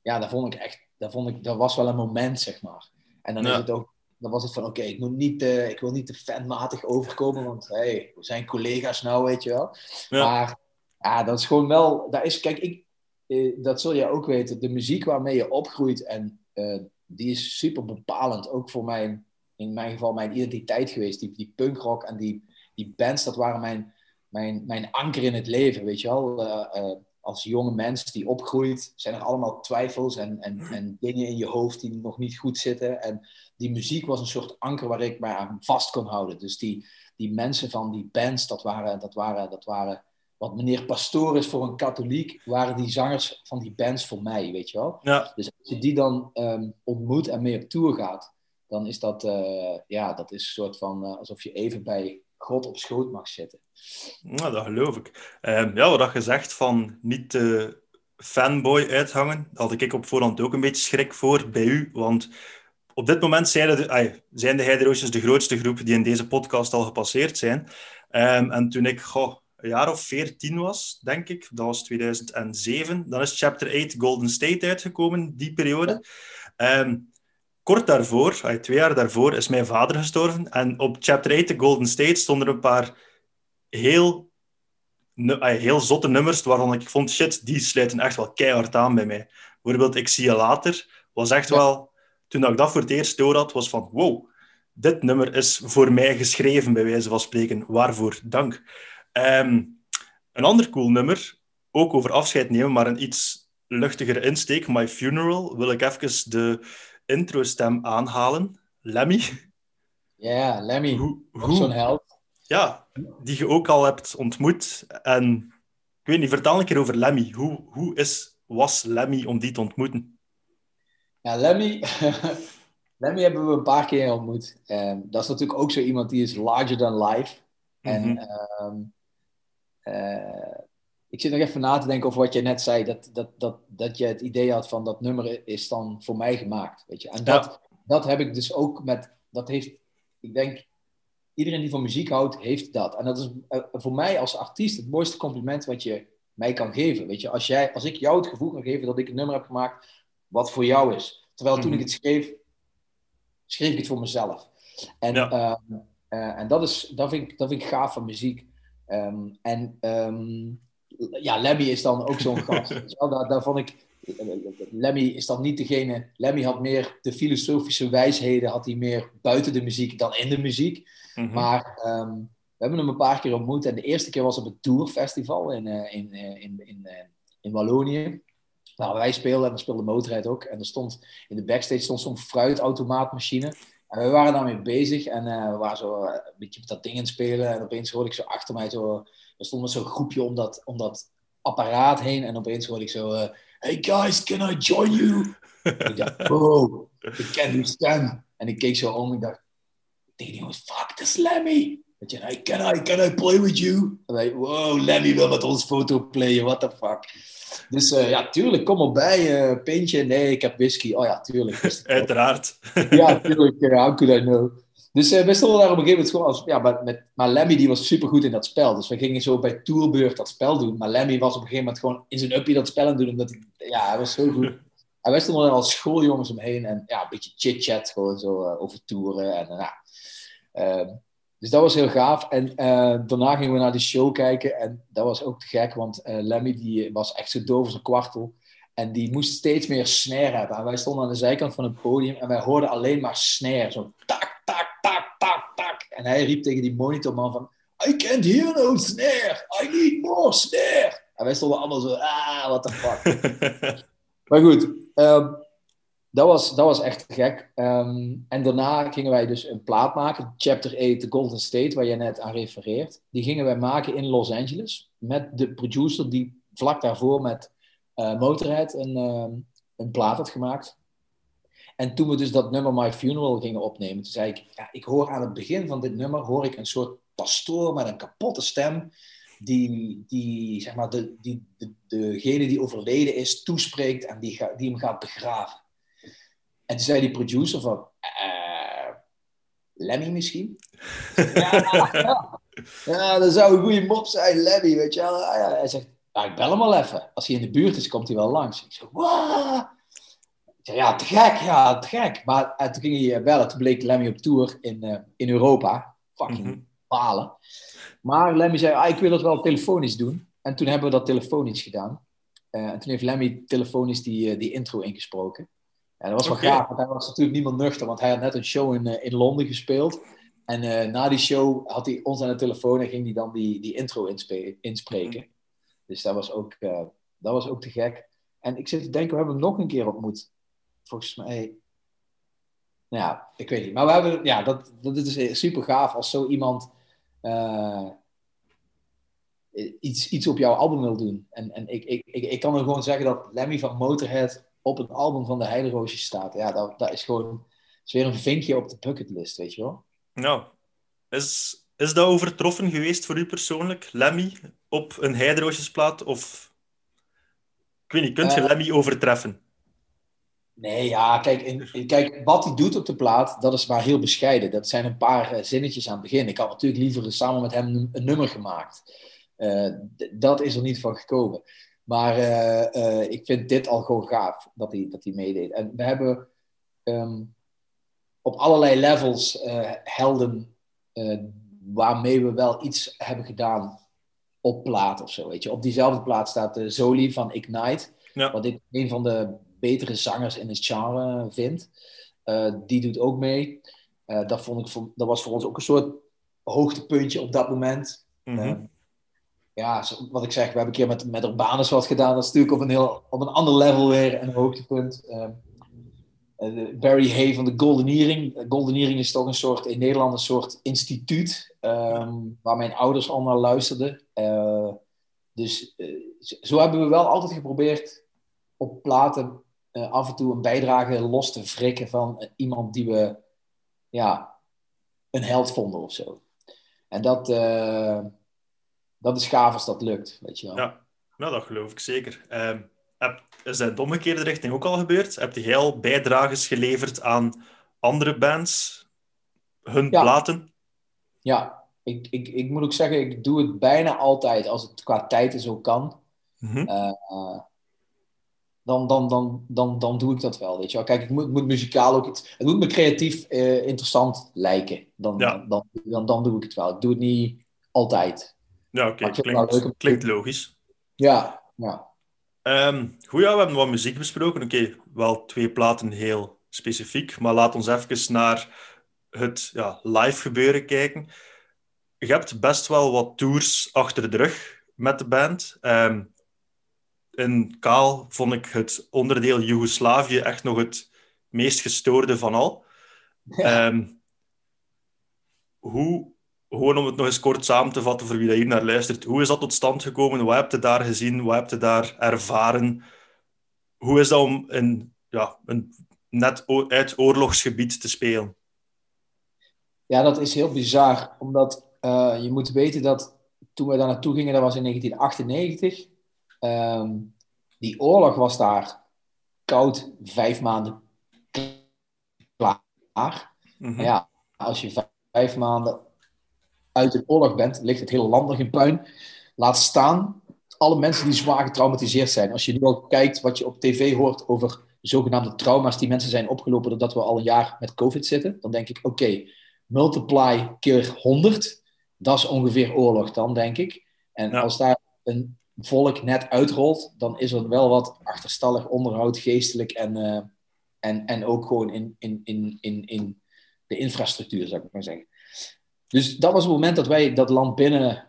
ja, daar vond ik echt... Daar vond ik, dat was wel een moment, zeg maar. En dan ja. is het ook... Dan was het van, oké, okay, ik moet niet, uh, ik wil niet te fanmatig overkomen, want hey, we zijn collega's nou, weet je wel. Ja. Maar ja, dat is gewoon wel, daar is, kijk, ik, uh, dat zul jij ook weten, de muziek waarmee je opgroeit, en uh, die is super bepalend, ook voor mijn, in mijn geval, mijn identiteit geweest. Die, die punkrock en die, die bands, dat waren mijn, mijn, mijn anker in het leven, weet je wel. Uh, uh, als jonge mens die opgroeit, zijn er allemaal twijfels en, en, en dingen in je hoofd die nog niet goed zitten. En die muziek was een soort anker waar ik mij aan vast kon houden. Dus die, die mensen van die bands, dat waren, dat waren, dat waren... Wat meneer Pastoor is voor een katholiek, waren die zangers van die bands voor mij, weet je wel. Ja. Dus als je die dan um, ontmoet en mee op tour gaat, dan is dat, uh, ja, dat is een soort van uh, alsof je even bij... God op schoot mag zitten. Nou, dat geloof ik. Um, ja, wat had gezegd van niet de fanboy uithangen, daar had ik op voorhand ook een beetje schrik voor bij u, want op dit moment zijn de, ay, zijn de Heideroosjes de grootste groep die in deze podcast al gepasseerd zijn. Um, en toen ik goh, een jaar of veertien was, denk ik, dat was tweeduizend zeven, dan is Chapter acht Golden State uitgekomen, die periode. Um, Kort daarvoor, twee jaar daarvoor, is mijn vader gestorven. En op Chapter acht, The Golden State, stonden er een paar heel, heel zotte nummers waarvan ik vond, shit, die sluiten echt wel keihard aan bij mij. Bijvoorbeeld Ik Zie Je Later was echt ja. wel... Toen ik dat voor het eerst door had, was van, wow, dit nummer is voor mij geschreven, bij wijze van spreken. Waarvoor dank. Um, een ander cool nummer, ook over afscheid nemen, maar een iets... luchtigere insteek, My Funeral, wil ik even de introstem aanhalen. Lemmy. Ja, yeah, Lemmy. Hoe, hoe, zo'n held. Ja, die je ook al hebt ontmoet. En ik weet niet, vertel een keer over Lemmy. Hoe, hoe is, was Lemmy om die te ontmoeten? Ja, Lemmy... Lemmy hebben we een paar keer ontmoet. Um, dat is natuurlijk ook zo iemand die is larger than life. Mm-hmm. En um, uh, ik zit nog even na te denken over wat je net zei. Dat, dat, dat, dat je het idee had van dat nummer is dan voor mij gemaakt. Weet je? En dat, ja. dat heb ik dus ook met... Dat heeft, ik denk, iedereen die van muziek houdt, heeft dat. En dat is uh, voor mij als artiest het mooiste compliment wat je mij kan geven. Weet je? Als, jij, als ik jou het gevoel kan geven dat ik een nummer heb gemaakt wat voor jou is. Terwijl toen mm-hmm. ik het schreef... schreef ik het voor mezelf. En, ja. um, uh, en dat, is, dat, vind ik, dat vind ik gaaf van muziek. Um, en um, ja, Lemmy is dan ook zo'n gast. Zo, daar, daar vond ik... Lemmy is dan niet degene... Lemmy had meer de filosofische wijsheden... had hij meer buiten de muziek dan in de muziek. Mm-hmm. Maar um, we hebben hem een paar keer ontmoet. En de eerste keer was op het Tourfestival in, uh, in, uh, in, in, uh, in Wallonië. Nou, wij speelden en dan speelde Motorhead ook. En er stond in de backstage stond zo'n fruitautomaatmachine. En we waren daarmee bezig. En uh, we waren zo uh, een beetje met dat ding in spelen. En opeens hoorde ik zo achter mij zo... Er stond zo'n groepje om dat, om dat apparaat heen. En opeens hoorde ik zo... Uh, hey guys, can I join you? En ik dacht, wow, ik ken die stem. En ik keek zo om en ik dacht... Tegen die jongens, fuck, this Lemmy. Weet je, hey, can I, can I play with you? En wij, wow, Lemmy wil met ons foto playen, what the fuck. Dus uh, ja, tuurlijk, kom op bij, uh, pintje. Nee, ik heb whisky. Oh ja, tuurlijk. Uiteraard. Ja, tuurlijk, uh, how could I know? Dus uh, we stonden daar op een gegeven moment gewoon als... Ja, maar, met, maar Lemmy die was supergoed in dat spel. Dus we gingen zo bij Tourbeurt dat spel doen. Maar Lemmy was op een gegeven moment gewoon in zijn uppie dat spel aan doen. Omdat hij... Ja, hij was zo goed. En wij stonden daar als schooljongens omheen. En ja, een beetje chit-chat gewoon zo uh, over toeren. En, uh, uh, dus dat was heel gaaf. En uh, daarna gingen we naar die show kijken. En dat was ook te gek, want uh, Lemmy die was echt zo doof als een kwartel. En die moest steeds meer snare hebben. En wij stonden aan de zijkant van het podium en wij hoorden alleen maar snare. Zo tak, tak, tak, tak, tak. En hij riep tegen die monitorman van... I can't hear no snare. I need more snare. En wij stonden allemaal zo... Ah, what the fuck. Maar goed... Um, Dat was, dat was echt gek. Um, en daarna gingen wij dus een plaat maken. Chapter eight, The Golden State, waar jij net aan refereert. Die gingen wij maken in Los Angeles. Met de producer die vlak daarvoor met uh, Motorhead een, uh, een plaat had gemaakt. En toen we dus dat nummer My Funeral gingen opnemen. Toen zei ik, ja, ik hoor aan het begin van dit nummer hoor ik een soort pastoor met een kapotte stem. Die, die zeg maar, de, die, de, degene die overleden is toespreekt en die, ga, die hem gaat begraven. En toen zei die producer van... Uh, Lemmy misschien? ja, ja. ja, dat zou een goede mop zijn, Lemmy, weet je wel. Ja, ja. Hij zegt, nou, ik bel hem wel even. Als hij in de buurt is, komt hij wel langs. Ik zeg, Wah! Ik zeg, ja, te gek, ja, te gek. Maar en toen ging hij bellen. Toen bleek Lemmy op tour in, uh, in Europa. Fucking balen. Mm-hmm. Maar Lemmy zei, ah, ik wil dat wel telefonisch doen. En toen hebben we dat telefonisch gedaan. Uh, en toen heeft Lemmy telefonisch die, uh, die intro ingesproken. En dat was wel okay. Gaaf, want hij was natuurlijk niemand nuchter, want hij had net een show in, uh, in Londen gespeeld. En uh, na die show had hij ons aan de telefoon en ging hij dan die, die intro inspe- inspreken. Mm-hmm. Dus dat was, ook, uh, dat was ook te gek. En ik zit te denken, we hebben hem nog een keer ontmoet. Volgens mij... Nou ja, ik weet niet. Maar we hebben, ja, dat, dat is super gaaf als zo iemand uh, iets, iets op jouw album wil doen. En, en ik, ik, ik, ik kan er gewoon zeggen dat Lemmy van Motorhead... op een album van de Heideroosjes staat. Ja, dat, dat is gewoon... Dat is weer een vinkje op de bucketlist, weet je wel? Nou, is, is dat overtroffen geweest voor u persoonlijk? Lemmy op een Heideroosjesplaat? Of... Ik weet niet, kunt je uh, Lemmy overtreffen? Nee, ja, kijk, in, kijk... Wat hij doet op de plaat, dat is maar heel bescheiden. Dat zijn een paar uh, zinnetjes aan het begin. Ik had natuurlijk liever samen met hem een nummer gemaakt. Uh, d- dat is er niet van gekomen. Maar uh, uh, ik vind dit al gewoon gaaf, dat hij, dat hij meedeed. En we hebben um, op allerlei levels uh, helden uh, waarmee we wel iets hebben gedaan op plaat of zo. Weet je. Op diezelfde plaat staat uh, Zoli van Ignite, ja. Wat ik een van de betere zangers in het genre vind. Uh, die doet ook mee. Uh, dat, vond ik voor, dat was voor ons ook een soort hoogtepuntje op dat moment. Mm-hmm. Uh, ja, wat ik zeg, we hebben een keer met, met Urbanus wat gedaan. Dat is natuurlijk op een, heel, op een ander level weer een hoogtepunt. Uh, uh, Barry Hay van de Golden Earring. Golden Earring is toch een soort, in Nederland een soort instituut. Um, waar mijn ouders al naar luisterden. Uh, dus uh, zo hebben we wel altijd geprobeerd op platen uh, af en toe een bijdrage los te wrikken van uh, iemand die we ja, een held vonden of zo. En dat... Uh, Dat is gaaf als dat lukt, weet je wel. Ja, nou, dat geloof ik zeker. Uh, heb, is dat in de omgekeerde richting ook al gebeurd? Heb je al bijdrages geleverd aan andere bands? Hun ja. platen? Ja, ik, ik, ik moet ook zeggen, ik doe het bijna altijd als het qua tijd zo kan. Mm-hmm. Uh, dan, dan, dan, dan, dan doe ik dat wel, weet je wel. Kijk, het moet, moet muzikaal ook... Het, het moet me creatief uh, interessant lijken. Dan, ja. dan, dan, dan, dan doe ik het wel. Ik doe het niet altijd. Ja, oké. Okay. Klinkt, klinkt logisch. Ja, ja. Um, goed, ja, we hebben wat muziek besproken. Oké, okay, wel twee platen heel specifiek, maar laat ons even naar het ja, live gebeuren kijken. Je hebt best wel wat tours achter de rug met de band. Um, in Kaal vond ik het onderdeel Joegoslavië echt nog het meest gestoorde van al. Ja. Um, hoe... Gewoon om het nog eens kort samen te vatten voor wie daar hier naar luistert. Hoe is dat tot stand gekomen? Wat heb je daar gezien? Wat heb je daar ervaren? Hoe is dat om in ja, een net o- uit oorlogsgebied te spelen? Ja, dat is heel bizar. Omdat uh, je moet weten dat toen we daar naartoe gingen, dat was in negentien achtennegentig. Um, die oorlog was daar koud vijf maanden klaar. Mm-hmm. Maar ja, als je vijf, vijf maanden... uit de oorlog bent, ligt het hele land nog in puin. Laat staan alle mensen die zwaar getraumatiseerd zijn. Als je nu al kijkt wat je op tv hoort over zogenaamde trauma's die mensen zijn opgelopen doordat we al een jaar met COVID zitten, dan denk ik, oké, okay, multiply keer honderd, dat is ongeveer oorlog dan, denk ik. En ja. als daar een volk net uitrolt, dan is er wel wat achterstallig onderhoud, geestelijk en, uh, en, en ook gewoon in, in, in, in, in de infrastructuur, zou ik maar zeggen. Dus dat was het moment dat wij dat land binnen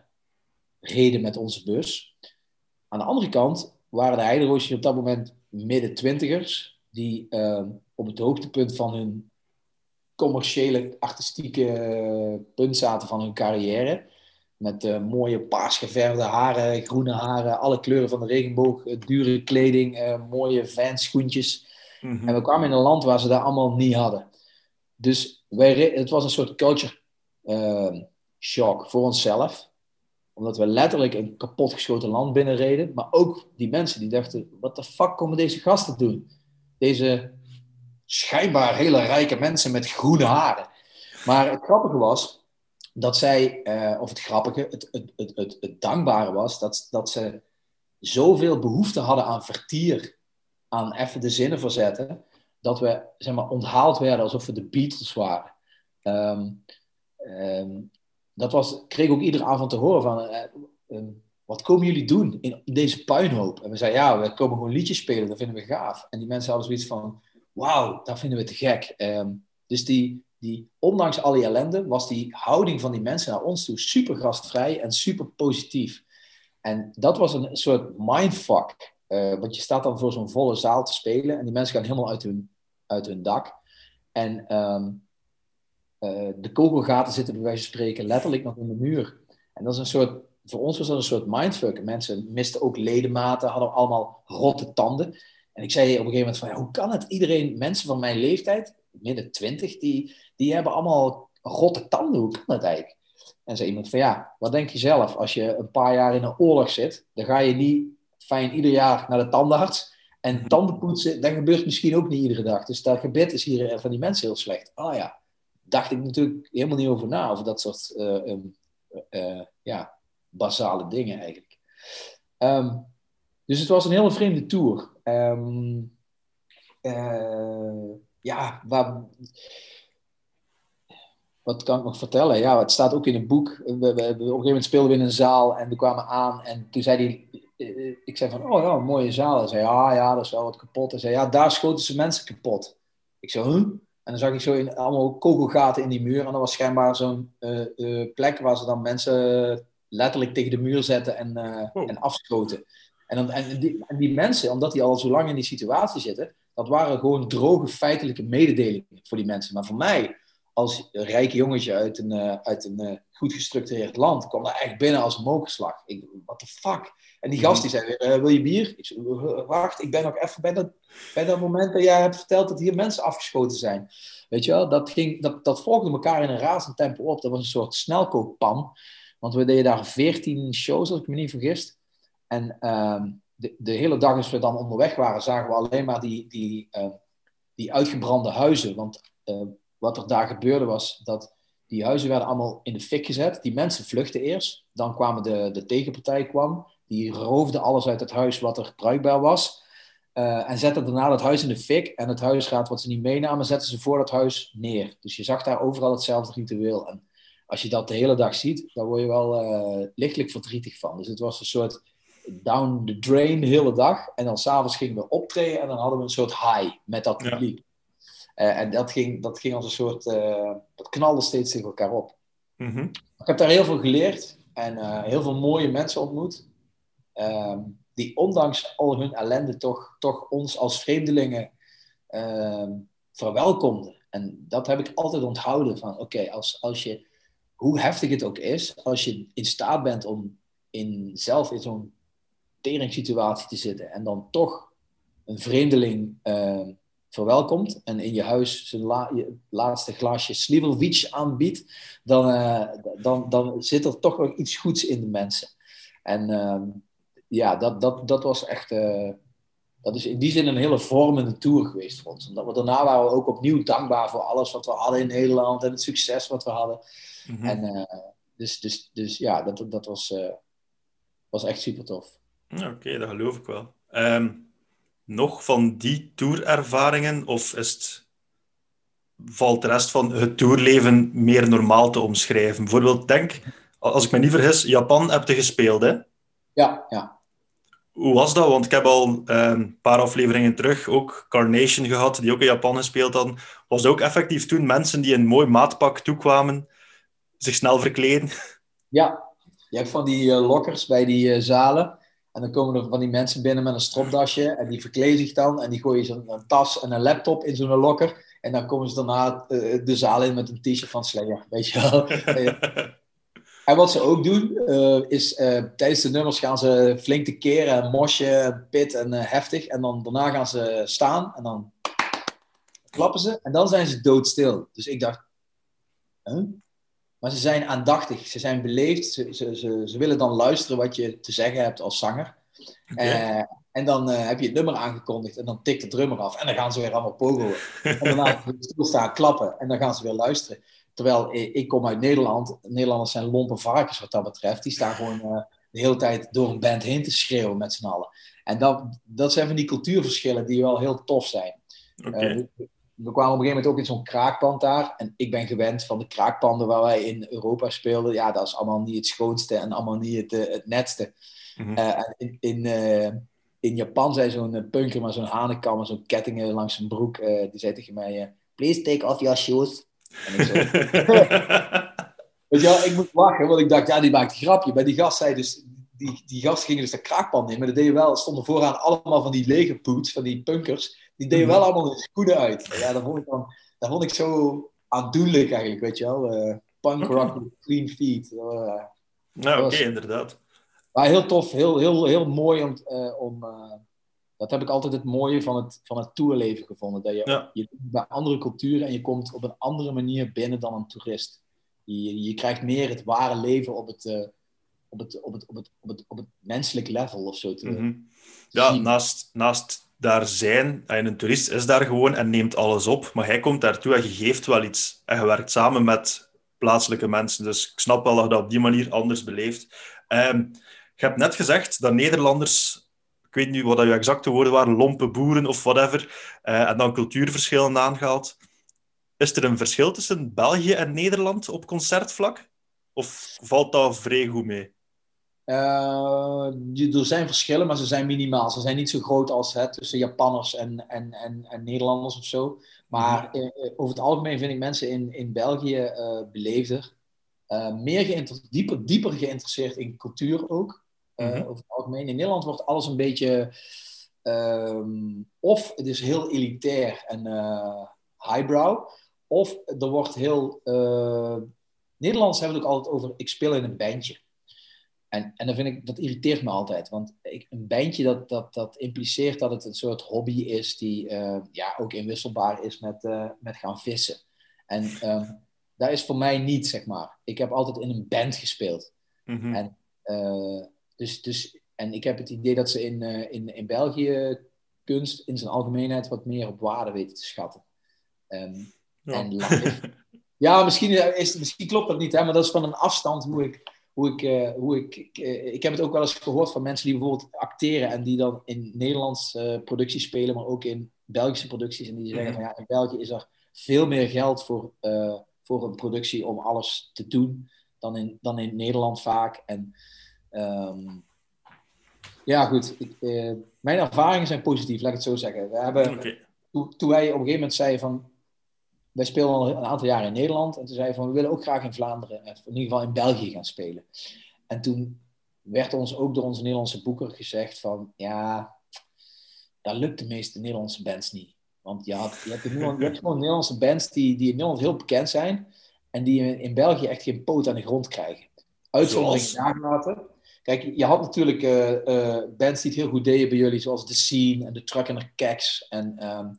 reden met onze bus. Aan de andere kant waren de Heideroosjes op dat moment midden twintigers, die uh, op het hoogtepunt van hun commerciële, artistieke punt zaten van hun carrière. Met uh, mooie paarsgeverfde haren, groene haren, alle kleuren van de regenboog, dure kleding, uh, mooie Vans schoentjes. Mm-hmm. En we kwamen in een land waar ze dat allemaal niet hadden. Dus wij re- het was een soort culture Uh, shock voor onszelf, omdat we letterlijk een kapotgeschoten land binnenreden, maar ook die mensen die dachten, wat de fuck komen deze gasten doen? Deze schijnbaar hele rijke mensen met groene haren. Maar het grappige was dat zij, uh, of het grappige, het, het, het, het, het dankbare was dat, dat ze zoveel behoefte hadden aan vertier, aan even de zinnen verzetten, dat we zeg maar onthaald werden alsof we de Beatles waren. Um, Um, dat was, kreeg ook iedere avond te horen van... Uh, um, wat komen jullie doen in, in deze puinhoop? En we zeiden, ja, we komen gewoon liedjes spelen, dat vinden we gaaf. En die mensen hadden zoiets van, wauw, dat vinden we te gek. Um, dus die, die, ondanks al die ellende, was die houding van die mensen naar ons toe super gastvrij en super positief. En dat was een soort mindfuck. Uh, want je staat dan voor zo'n volle zaal te spelen en die mensen gaan helemaal uit hun, uit hun dak. En... Um, Uh, de kogelgaten zitten bij wijze van spreken letterlijk nog in de muur. En dat is een soort, voor ons was dat een soort mindfuck. Mensen misten ook ledematen, hadden allemaal rotte tanden. En ik zei op een gegeven moment van, ja, hoe kan het? Iedereen, mensen van mijn leeftijd, midden twintig, die, die hebben allemaal rotte tanden. Hoe kan dat eigenlijk? En zei iemand van, ja, wat denk je zelf? Als je een paar jaar in een oorlog zit, dan ga je niet fijn ieder jaar naar de tandarts. En tanden poetsen, dat gebeurt misschien ook niet iedere dag. Dus dat gebit is hier van die mensen heel slecht. Ah ja. Dacht ik natuurlijk helemaal niet over na, over dat soort uh, um, uh, ja, basale dingen eigenlijk. Um, dus het was een hele vreemde tour. Um, uh, ja, waar, wat kan ik nog vertellen? Ja, het staat ook in het boek. We, we, we, op een gegeven moment speelden we in een zaal en we kwamen aan en toen zei hij... Uh, ik zei van, oh ja, een mooie zaal. Hij zei, ja, ja, dat is wel wat kapot. Hij zei, ja, daar schoten ze mensen kapot. Ik zei, huh? En dan zag ik zo in, allemaal kogelgaten in die muur. En dat was schijnbaar zo'n uh, uh, plek waar ze dan mensen letterlijk tegen de muur zetten en, uh, wow. en afschoten. En, dan, en, die, en die mensen, omdat die al zo lang in die situatie zitten, dat waren gewoon droge feitelijke mededelingen voor die mensen. Maar voor mij, als rijk jongetje uit een, uh, uit een uh, goed gestructureerd land, kwam daar echt binnen als mokerslag. Ik, what the fuck? En die gast die zei weer, uh, wil je bier? Ik zei, wacht, ik ben nog even bij dat, bij dat moment dat jij hebt verteld dat hier mensen afgeschoten zijn. Weet je wel, dat, ging, dat, dat volgde elkaar in een razend tempo op. Dat was een soort snelkooppan. Want we deden daar veertien shows, als ik me niet vergis. En uh, de, de hele dag als we dan onderweg waren, zagen we alleen maar die, die, uh, die uitgebrande huizen. Want uh, wat er daar gebeurde was dat die huizen werden allemaal in de fik gezet. Die mensen vluchtten eerst. Dan kwamen de, de tegenpartij kwam. Die roofde alles uit het huis wat er bruikbaar was. Uh, en zetten daarna dat huis in de fik. En het huisraad wat ze niet meenamen, zetten ze voor dat huis neer. Dus je zag daar overal hetzelfde ritueel. En als je dat de hele dag ziet, dan word je wel uh, lichtelijk verdrietig van. Dus het was een soort down the drain de hele dag. En dan s'avonds gingen we optreden. En dan hadden we een soort high met dat publiek. Ja. Uh, en dat ging, dat ging als een soort... Uh, dat knalde steeds tegen elkaar op. Mm-hmm. Ik heb daar heel veel geleerd. En uh, heel veel mooie mensen ontmoet. Um, die ondanks al hun ellende toch, toch ons als vreemdelingen um, verwelkomden. En dat heb ik altijd onthouden van, oké, okay, als, als je, hoe heftig het ook is, als je in staat bent om in, zelf in zo'n teringssituatie te zitten en dan toch een vreemdeling um, verwelkomt en in je huis zijn la, je laatste glaasje Slivovic aanbiedt, dan, uh, dan, dan zit er toch nog iets goeds in de mensen. En um, Ja, dat, dat, dat was echt... Uh, dat is in die zin een hele vormende tour geweest voor ons. Omdat we, daarna waren we ook opnieuw dankbaar voor alles wat we hadden in Nederland en het succes wat we hadden. Mm-hmm. En, uh, dus, dus, dus ja, dat, dat was, uh, was echt super tof. Oké, okay, dat geloof ik wel. Um, nog van die tourervaringen? Of is het, valt de rest van het tourleven meer normaal te omschrijven? Bijvoorbeeld, denk, als ik me niet vergis, Japan heb je gespeeld, hè? Ja, ja. Hoe was dat? Want ik heb al een paar afleveringen terug ook Carnation gehad, die ook in Japan gespeeld hadden. Was dat ook effectief toen mensen die een mooi maatpak toekwamen, zich snel verkleden? Ja, je hebt van die uh, lokkers bij die uh, zalen. En dan komen er van die mensen binnen met een stropdasje. En die verkleden zich dan. En die gooien zo'n tas en een laptop in zo'n lokker. En dan komen ze daarna uh, de zaal in met een t-shirt van Slayer. Weet je wel? En wat ze ook doen, uh, is uh, tijdens de nummers gaan ze flink te keren, mosje, pit en uh, heftig. En dan daarna gaan ze staan en dan klappen ze. En dan zijn ze doodstil. Dus ik dacht, huh? Maar ze zijn aandachtig, ze zijn beleefd. Ze, ze, ze, ze willen dan luisteren wat je te zeggen hebt als zanger. Okay. Uh, en dan uh, heb je het nummer aangekondigd en dan tikt de drummer af. En dan gaan ze weer allemaal pogoen. En daarna stilstaan, klappen en dan gaan ze weer luisteren. Terwijl, ik kom uit Nederland. Nederlanders zijn lompe varkens wat dat betreft. Die staan gewoon uh, de hele tijd door een band heen te schreeuwen met z'n allen. En dat, dat zijn van die cultuurverschillen die wel heel tof zijn. Okay. Uh, we, we kwamen op een gegeven moment ook in zo'n kraakpand daar. En ik ben gewend van de kraakpanden waar wij in Europa speelden. Ja, dat is allemaal niet het schoonste en allemaal niet het, uh, het netste. Mm-hmm. uh, in, in, uh, in Japan zei zo'n punker met zo'n hanenkam en zo'n kettingen langs zijn broek. Uh, die zei tegen mij, uh, please take off your shoes. En ik zo. Weet je wel, ik moest lachen, want ik dacht, ja, die maakt een grapje. Maar die gast zei dus, die, die gast gingen dus de kraakpan in, maar dat deden wel, stonden vooraan allemaal van die lege poets, van die punkers, die deden wel allemaal de schoenen uit. Ja, dat vond ik dan, dat vond ik zo aandoenlijk eigenlijk, weet je wel. Uh, punk rock with clean feet. Uh, nou, oké, okay, inderdaad. Maar heel tof, heel, heel, heel mooi om... Uh, om uh, dat heb ik altijd het mooie van het, van het tourleven gevonden. Dat je, ja. je bij andere culturen en je komt op een andere manier binnen dan een toerist. Je, je krijgt meer het ware leven op het, uh, op het, op het, op het, op het, op het menselijk level of zo. Te, mm-hmm. te ja, zien. Naast, naast daar zijn, en een toerist is daar gewoon en neemt alles op. Maar hij komt daartoe en je geeft wel iets. En je werkt samen met plaatselijke mensen. Dus ik snap wel dat je dat op die manier anders beleeft. Um, je hebt net gezegd dat Nederlanders... Ik weet niet wat je exacte woorden waren, lompe boeren of whatever, uh, en dan cultuurverschillen aangehaald. Is er een verschil tussen België en Nederland op concertvlak? Of valt dat vrij goed mee? Uh, er zijn verschillen, maar ze zijn minimaal. Ze zijn niet zo groot als hè, tussen Japanners en, en, en, en Nederlanders of zo. Maar uh, over het algemeen vind ik mensen in, in België uh, beleefder. uh, meer geïnter- dieper, dieper geïnteresseerd in cultuur ook. Uh, mm-hmm. Over het algemeen. In Nederland wordt alles een beetje... Um, of het is heel elitair en uh, highbrow. Of er wordt heel... Uh, Nederlands hebben we het ook altijd over... Ik speel in een bandje. En, en dan vind ik, dat irriteert me altijd. Want ik, een bandje, dat, dat, dat impliceert dat het een soort hobby is... die uh, ja, ook inwisselbaar is met, uh, met gaan vissen. En uh, dat is voor mij niet, zeg maar. Ik heb altijd in een band gespeeld. Mm-hmm. En, uh, dus, dus, en ik heb het idee dat ze in, uh, in, in België... kunst in zijn algemeenheid wat meer op waarde weten te schatten. Um, ja. En live... Ja, misschien, is, misschien klopt dat niet, hè, maar dat is van een afstand hoe ik... Hoe ik, uh, hoe ik, ik, uh, ik heb het ook wel eens gehoord van mensen die bijvoorbeeld acteren... en die dan in Nederlandse uh, producties spelen, maar ook in Belgische producties. En die zeggen van ja, in België is er veel meer geld voor, uh, voor een productie om alles te doen... dan in, dan in Nederland vaak. En um, ja, goed. Ik, uh, mijn ervaringen zijn positief, laat ik het zo zeggen. We hebben, okay. to, toen wij op een gegeven moment zeiden van... Wij spelen al een aantal jaren in Nederland. En toen zeiden we van, we willen ook graag in Vlaanderen, in ieder geval in België gaan spelen. En toen werd ons ook door onze Nederlandse boeker gezegd van, ja, dat lukt de meeste Nederlandse bands niet. Want je, had, je hebt gewoon Nederlandse bands die, die in Nederland heel bekend zijn. En die in, in België echt geen poot aan de grond krijgen. Uitzonderingen nagelaten. Kijk, je had natuurlijk uh, uh, bands die het heel goed deden bij jullie. Zoals The Scene en The Truck and the Cacks en... Um,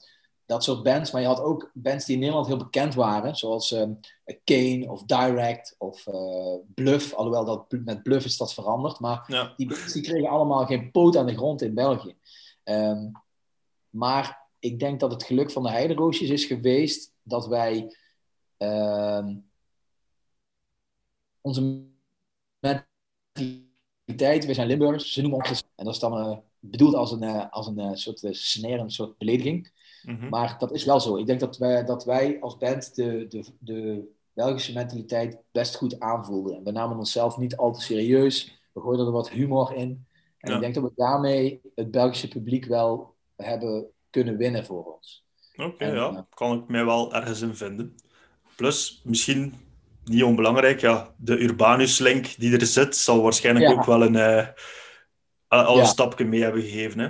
dat soort bands, maar je had ook bands die in Nederland heel bekend waren, zoals um, Kane of Direct of uh, Bluff, alhoewel dat, met Bluff is dat veranderd, maar ja. die bands die kregen allemaal geen poot aan de grond in België. Um, maar ik denk dat het geluk van de Heideroosjes is geweest dat wij um, onze mentaliteit, wij zijn Limburgers, ze noemen ons, en dat is dan uh, bedoeld als een, als een soort uh, sneer, een soort belediging. Mm-hmm. Maar dat is wel zo. Ik denk dat wij, dat wij als band de, de, de Belgische mentaliteit best goed aanvoelden. En we namen onszelf niet al te serieus. We gooiden er wat humor in. En ja. ik denk dat we daarmee het Belgische publiek wel hebben kunnen winnen voor ons. Oké, okay, ja. Uh, kan ik mij wel ergens in vinden. Plus, misschien niet onbelangrijk, ja, de Urbanus-link die er zit, zal waarschijnlijk ja. ook wel een, uh, al een ja. stapje mee hebben gegeven. Hè?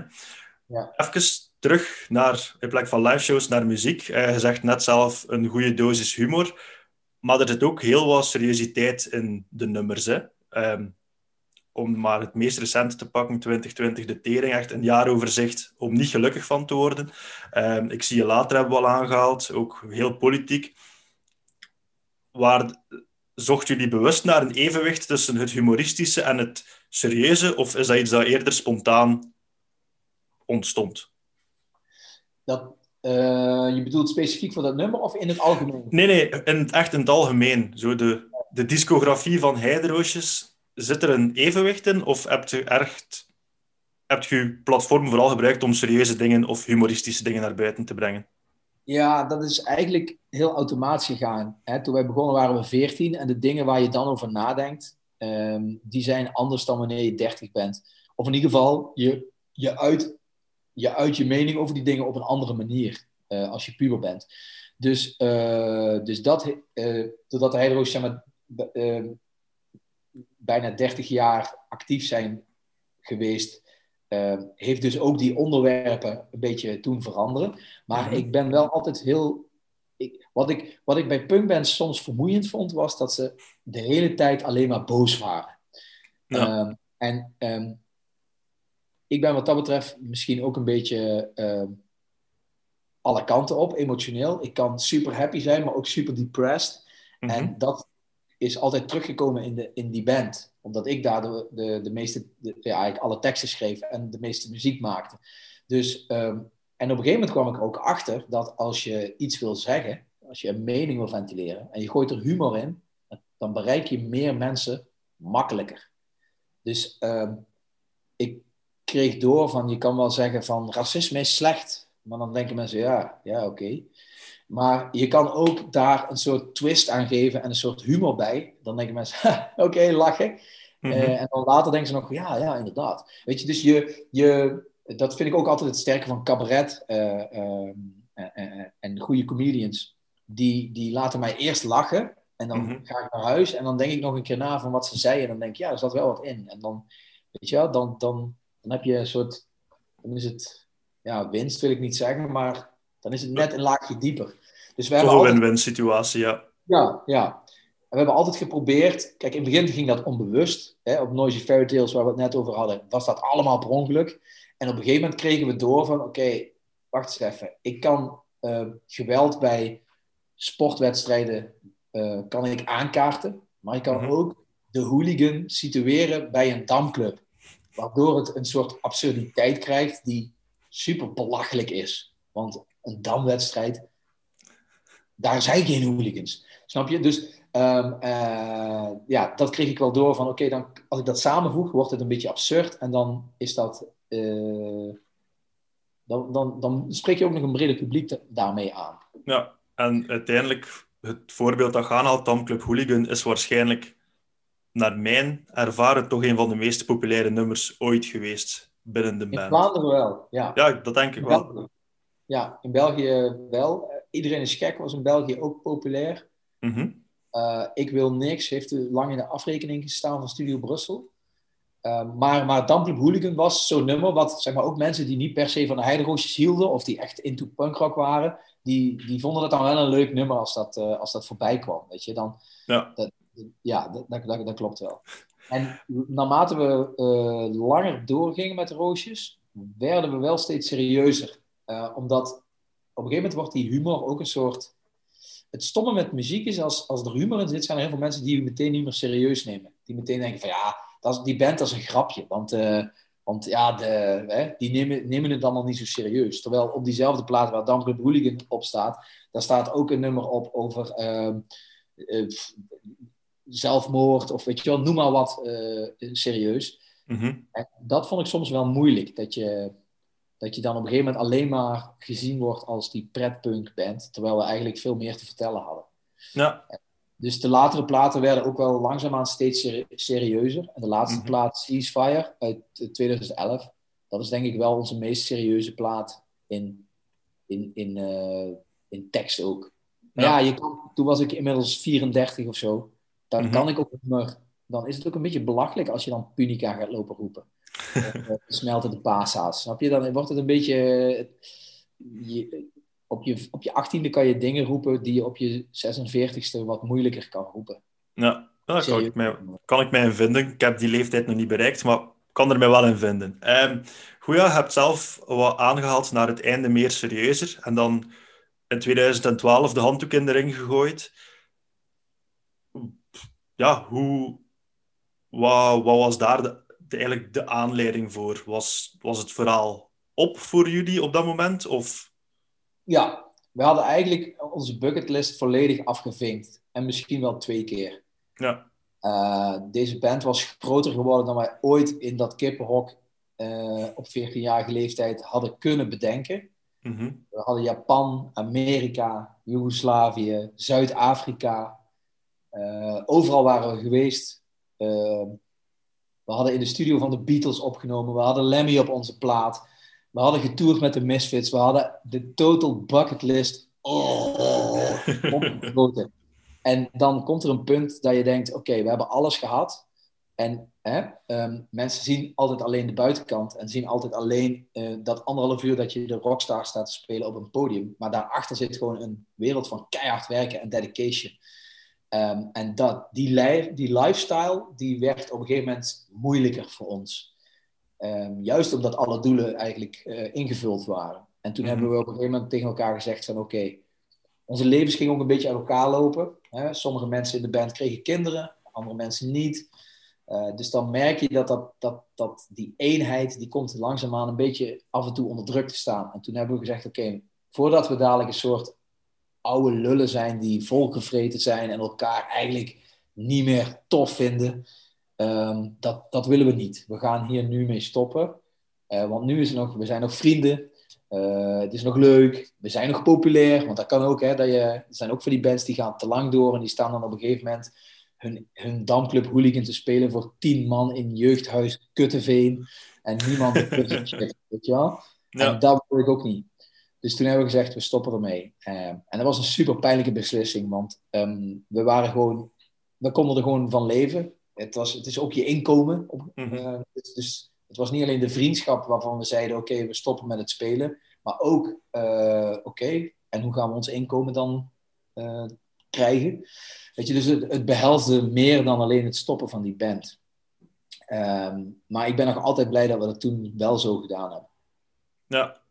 Ja. Even... Terug naar, in plaats van liveshows, naar muziek. Eh, je zegt net zelf een goede dosis humor. Maar er zit ook heel wat seriositeit in de nummers. Hè. Um, om maar het meest recente te pakken, twintig twintig de Tering. Echt een jaaroverzicht om niet gelukkig van te worden. Um, ik zie je later hebben we al aangehaald. Ook heel politiek. Waar zochten jullie bewust naar een evenwicht tussen het humoristische en het serieuze? Of is dat iets dat eerder spontaan ontstond? Dat, uh, je bedoelt specifiek voor dat nummer of in het algemeen? Nee, nee, in, echt in het algemeen. Zo de, de discografie van Heideroosjes, zit er een evenwicht in? Of hebt u echt, hebt u platform vooral gebruikt om serieuze dingen of humoristische dingen naar buiten te brengen? Ja, dat is eigenlijk heel automatisch gegaan. Hè? Toen wij begonnen waren we veertien en de dingen waar je dan over nadenkt, um, die zijn anders dan wanneer je dertig bent. Of in ieder geval, je, je uit... je uit je mening over die dingen op een andere manier uh, als je puber bent. Dus, uh, dus dat, uh, doordat de Heideroosjes zeg maar, b- uh, bijna dertig jaar actief zijn geweest, uh, heeft dus ook die onderwerpen een beetje doen veranderen. Maar mm-hmm. ik ben wel altijd heel... Ik, wat, ik, wat ik bij punkbands soms vermoeiend vond, was dat ze de hele tijd alleen maar boos waren. Ja. Um, en... Um, Ik ben wat dat betreft misschien ook een beetje uh, alle kanten op, emotioneel. Ik kan super happy zijn, maar ook super depressed. Mm-hmm. En dat is altijd teruggekomen in, de, in die band. Omdat ik daar de, de, de meeste, de, ja, eigenlijk alle teksten schreef en de meeste muziek maakte. Dus, um, en op een gegeven moment kwam ik er ook achter dat als je iets wil zeggen, als je een mening wil ventileren en je gooit er humor in, dan bereik je meer mensen makkelijker. Dus um, ik... kreeg door van, je kan wel zeggen van racisme is slecht. Maar dan denken mensen, ja, ja oké. Okay. Maar je kan ook daar een soort twist aan geven en een soort humor bij. Dan denken mensen, oké, okay, lachen. Mm-hmm. Uh, en dan later denken ze nog, ja, ja, inderdaad. Weet je, dus je, je, dat vind ik ook altijd het sterke van cabaret uh, uh, uh, uh, en goede comedians. Die, die laten mij eerst lachen En dan mm-hmm. ga ik naar huis en dan denk ik nog een keer na van wat ze zeiden. En dan denk ik, ja, er zat wel wat in. En dan, weet je wel, dan, dan, dan heb je een soort, dan is het, ja, winst wil ik niet zeggen, maar dan is het net een laagje dieper. Dus we hebben altijd... een win-win situatie, ja. Ja, ja. En we hebben altijd geprobeerd, kijk, in het begin ging dat onbewust. Hè, op Noisy Fairy Tales, waar we het net over hadden, was dat allemaal per ongeluk. En op een gegeven moment kregen we door van, oké, okay, wacht eens even. Ik kan uh, geweld bij sportwedstrijden uh, kan ik aankaarten, maar ik kan mm-hmm. ook de hooligan situeren bij een damclub. Waardoor het een soort absurditeit krijgt die super belachelijk is. Want een damwedstrijd, daar zijn geen hooligans. Snap je? Dus um, uh, ja, dat kreeg ik wel door van, oké, okay, als ik dat samenvoeg, wordt het een beetje absurd. En dan is dat... Uh, dan, dan, dan spreek je ook nog een breder publiek te, daarmee aan. Ja, en uiteindelijk, het voorbeeld dat je aanhaalt, Damclub Hooligan, is waarschijnlijk, naar mijn ervaren, toch een van de meest populaire nummers ooit geweest binnen de band. In Vlaanderen wel, ja. Ja, dat denk ik wel. Ja, in België wel. Iedereen is gek, was in België ook populair. Mm-hmm. Uh, ik wil niks, heeft lang in de afrekening gestaan van Studio Brussel. Uh, maar maar Damclub Hooligan was zo'n nummer wat, zeg maar, ook mensen die niet per se van de Heideroosjes hielden of die echt into punkrock waren, die, die vonden dat dan wel een leuk nummer als dat, uh, als dat voorbij kwam. Weet je, dan... Ja. Dat, ja, dat, dat, dat, dat klopt wel. En naarmate we uh, langer doorgingen met de Roosjes, werden we wel steeds serieuzer. Uh, omdat op een gegeven moment wordt die humor ook een soort... Het stomme met muziek is, als, als er humor in zit, zijn er heel veel mensen die je meteen niet meer serieus nemen. Die meteen denken van, ja, dat is, die band, dat is een grapje. Want, uh, want ja, de, hè, die nemen, nemen het allemaal niet zo serieus. Terwijl op diezelfde plaat waar Damclub Hooligan op staat, daar staat ook een nummer op over... Uh, uh, zelfmoord of weet je wel, noem maar wat uh, serieus. Mm-hmm. En dat vond ik soms wel moeilijk, dat je, dat je dan op een gegeven moment alleen maar gezien wordt als die pretpunk band, terwijl we eigenlijk veel meer te vertellen hadden. Ja. Dus de latere platen werden ook wel langzaamaan steeds seri- serieuzer. En de laatste mm-hmm. plaat, Ceasefire, uit twintig elf, dat is denk ik wel onze meest serieuze plaat in, in, in, uh, in tekst ook. Maar ja, ja je kan, toen was ik inmiddels vierendertig of zo. Dan mm-hmm. kan ik ook maar, dan is het ook een beetje belachelijk als je dan Punica gaat lopen roepen. uh, smelten de Pasa's, snap je? Dan wordt het een beetje... Je, op, je, op je achttiende kan je dingen roepen die je op je zesenveertigste wat moeilijker kan roepen. Ja, daar kan ik, mij, kan ik mij in vinden. Ik heb die leeftijd nog niet bereikt, maar kan er mij wel in vinden. Um, goed, ja, je hebt zelf wat aangehaald naar het einde meer serieuzer. En dan in twintig twaalf de handdoek in de ring gegooid. Ja, hoe, wat, wat was daar de, de, eigenlijk de aanleiding voor? Was, was het verhaal op voor jullie op dat moment? Of? Ja, we hadden eigenlijk onze bucketlist volledig afgevinkt. En misschien wel twee keer. Ja. Uh, deze band was groter geworden dan wij ooit in dat kippenhok uh, op veertienjarige leeftijd hadden kunnen bedenken. Mm-hmm. We hadden Japan, Amerika, Joegoslavië, Zuid-Afrika... Uh, overal waren we geweest. Uh, we hadden in de studio van de Beatles opgenomen. We hadden Lemmy op onze plaat. We hadden getoerd met de Misfits. We hadden de total bucket list. Oh, en dan komt er een punt dat je denkt... Oké, okay, we hebben alles gehad. En hè, um, mensen zien altijd alleen de buitenkant. En zien altijd alleen uh, dat anderhalf uur dat je de rockstar staat te spelen op een podium. Maar daarachter zit gewoon een wereld van keihard werken en dedication. Um, en dat, die, li- die lifestyle, die werd op een gegeven moment moeilijker voor ons. Um, juist omdat alle doelen eigenlijk uh, ingevuld waren. En toen mm-hmm. hebben we op een gegeven moment tegen elkaar gezegd van oké, okay, onze levens gingen ook een beetje uit elkaar lopen. Hè? Sommige mensen in de band kregen kinderen, andere mensen niet. Uh, dus dan merk je dat, dat, dat, dat die eenheid, die komt langzaamaan een beetje af en toe onder druk te staan. En toen hebben we gezegd oké, okay, voordat we dadelijk een soort... oude lullen zijn die volgevreten zijn en elkaar eigenlijk niet meer tof vinden. Um, dat, dat willen we niet. We gaan hier nu mee stoppen. Uh, want nu is het nog, we zijn nog vrienden. Uh, het is nog leuk. We zijn nog populair. Want dat kan ook, hè, dat je, er zijn ook van die bands die gaan te lang door en die staan dan op een gegeven moment hun, hun Damclub Hooligan te spelen voor tien man in jeugdhuis Kutteveen en niemand weet je wel. En dat wil ik ook niet. Dus toen hebben we gezegd, we stoppen ermee. Uh, en dat was een super pijnlijke beslissing, want um, we waren gewoon, we konden er gewoon van leven. Het, was, het is ook je inkomen. Op, mm-hmm. uh, dus, dus het was niet alleen de vriendschap waarvan we zeiden, oké, okay, we stoppen met het spelen. Maar ook, uh, oké, okay, en hoe gaan we ons inkomen dan uh, krijgen? Weet je, dus het, het behelsde meer dan alleen het stoppen van die band. Um, maar ik ben nog altijd blij dat we dat toen wel zo gedaan hebben. Ja,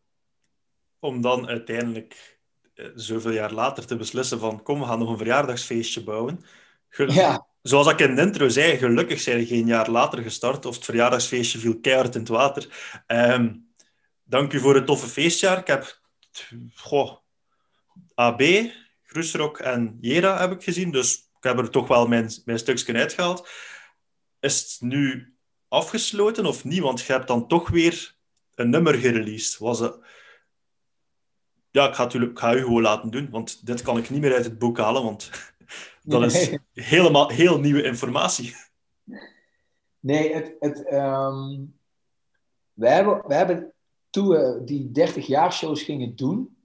om dan uiteindelijk uh, zoveel jaar later te beslissen van kom, we gaan nog een verjaardagsfeestje bouwen. Geluk- ja. Zoals ik in de intro zei, gelukkig zijn we geen jaar later gestart of het verjaardagsfeestje viel keihard in het water. Um, dank u voor het toffe feestjaar. Ik heb t- goh, A B, Groesrock en Jera heb ik gezien, dus ik heb er toch wel mijn, mijn stukje uitgehaald. Is het nu afgesloten of niet? Want je hebt dan toch weer een nummer gereleased. Was het... Ja, ik ga, u, ik ga u gewoon laten doen, want dit kan ik niet meer uit het boek halen, want dat is nee. helemaal heel nieuwe informatie. Nee, het, het, um, we, hebben, we hebben toen we die dertig jaar shows gingen doen,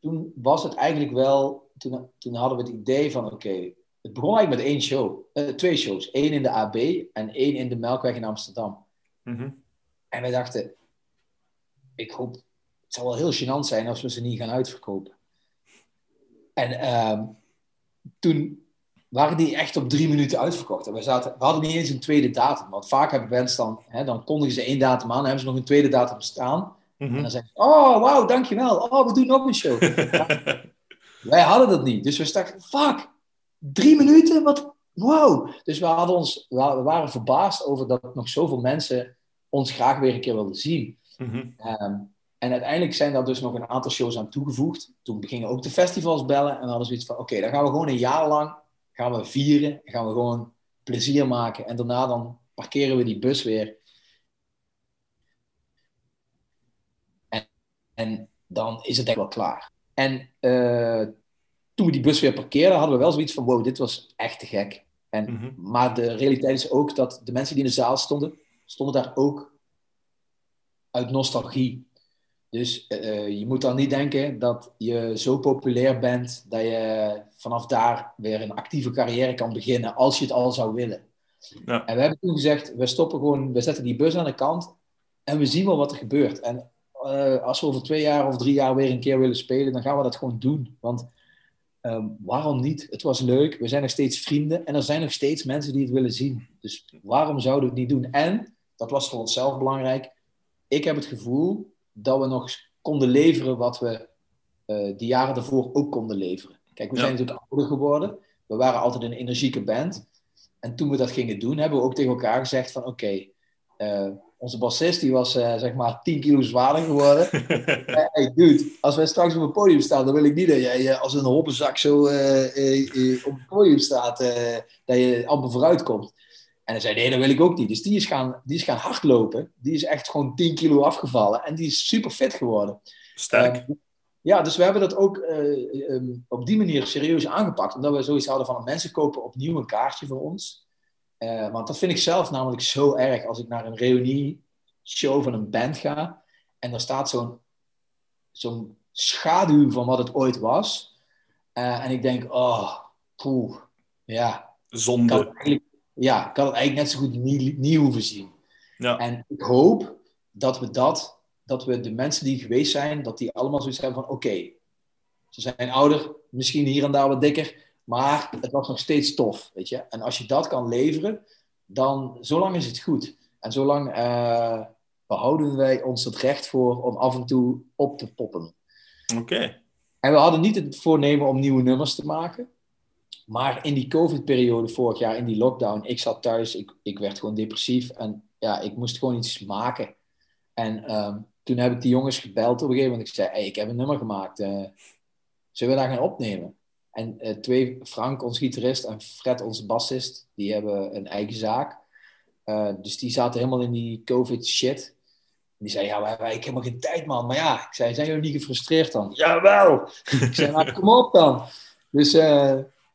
toen was het eigenlijk wel, toen, toen hadden we het idee van oké, okay, het begon eigenlijk met één show. Uh, twee shows. Eén in de A B en één in de Melkweg in Amsterdam. Mm-hmm. En wij dachten... Ik hoop... Het zal wel heel gênant zijn als we ze niet gaan uitverkopen. En uh, toen waren die echt op drie minuten uitverkocht. En we, zaten, we hadden niet eens een tweede datum. Want vaak hebben bands dan... Hè, dan kondigen ze één datum aan en hebben ze nog een tweede datum staan. Mm-hmm. En dan zeggen ze... Oh, wauw, dankjewel. Oh, we doen nog een show. Wij hadden dat niet. Dus we dachten... Fuck! Drie minuten? Wat? Wow! Dus we, hadden ons, we waren verbaasd over dat nog zoveel mensen ons graag weer een keer wilden zien. Mm-hmm. Um, en uiteindelijk zijn daar dus nog een aantal shows aan toegevoegd. Toen gingen ook de festivals bellen en we hadden zoiets van... Oké, okay, dan gaan we gewoon een jaar lang gaan we vieren. Gaan we gewoon plezier maken. En daarna dan parkeren we die bus weer. En, en dan is het echt wel klaar. En... Uh, Toen we die bus weer parkeerden, hadden we wel zoiets van... wow, dit was echt te gek. En, mm-hmm. Maar de realiteit is ook dat de mensen die in de zaal stonden... stonden daar ook uit nostalgie. Dus uh, je moet dan niet denken dat je zo populair bent... dat je vanaf daar weer een actieve carrière kan beginnen... als je het al zou willen. Ja. En we hebben toen gezegd, we stoppen gewoon... we zetten die bus aan de kant en we zien wel wat er gebeurt. En uh, als we over twee jaar of drie jaar weer een keer willen spelen... dan gaan we dat gewoon doen, want... Um, waarom niet? Het was leuk. We zijn nog steeds vrienden. En er zijn nog steeds mensen die het willen zien. Dus waarom zouden we het niet doen? En, dat was voor onszelf belangrijk. Ik heb het gevoel dat we nog konden leveren wat we uh, die jaren daarvoor ook konden leveren. Kijk, we ja. zijn natuurlijk ouder geworden. We waren altijd een energieke band. En toen we dat gingen doen, hebben we ook tegen elkaar gezegd van... Oké, okay, uh, onze bassist die was uh, zeg maar tien kilo zwaarder geworden. Hey dude, als wij straks op het podium staan, dan wil ik niet dat jij uh, als een hoppenzak zo uh, uh, uh, op het podium staat, uh, dat je amper vooruit komt. En hij zei, nee, dat wil ik ook niet. Dus die is gaan, die is gaan hardlopen. Die is echt gewoon tien kilo afgevallen en die is super fit geworden. Sterk. Uh, ja, dus we hebben dat ook uh, um, op die manier serieus aangepakt. Omdat we zoiets hadden van, mensen kopen opnieuw een kaartje voor ons. Uh, want dat vind ik zelf namelijk zo erg als ik naar een reunieshow van een band ga en daar staat zo'n, zo'n schaduw van wat het ooit was. Uh, en ik denk, oh, poeh, ja. Zonde. Ik had ja, ik had het eigenlijk net zo goed niet, niet hoeven zien. Ja. En ik hoop dat we dat, dat we de mensen die geweest zijn, dat die allemaal zoiets hebben van, oké, okay, ze zijn ouder, misschien hier en daar wat dikker. Maar het was nog steeds tof, weet je. En als je dat kan leveren, dan zolang is het goed. En zolang uh, behouden wij ons het recht voor om af en toe op te poppen. Oké. Okay. En we hadden niet het voornemen om nieuwe nummers te maken. Maar in die COVID-periode vorig jaar, in die lockdown, ik zat thuis, ik, ik werd gewoon depressief. En ja, ik moest gewoon iets maken. En um, toen heb ik die jongens gebeld op een gegeven moment. Ik zei, hey, ik heb een nummer gemaakt. Uh, zullen we daar gaan opnemen? En uh, twee, Frank, ons gitarist, en Fred, onze bassist, die hebben een eigen zaak. Uh, dus die zaten helemaal in die COVID-shit. En die zei, ja, maar, maar, ik heb helemaal geen tijd, man. Maar ja, ik zei, zijn jullie niet gefrustreerd dan? Jawel! Ik zei, nou, kom op dan. Dus uh,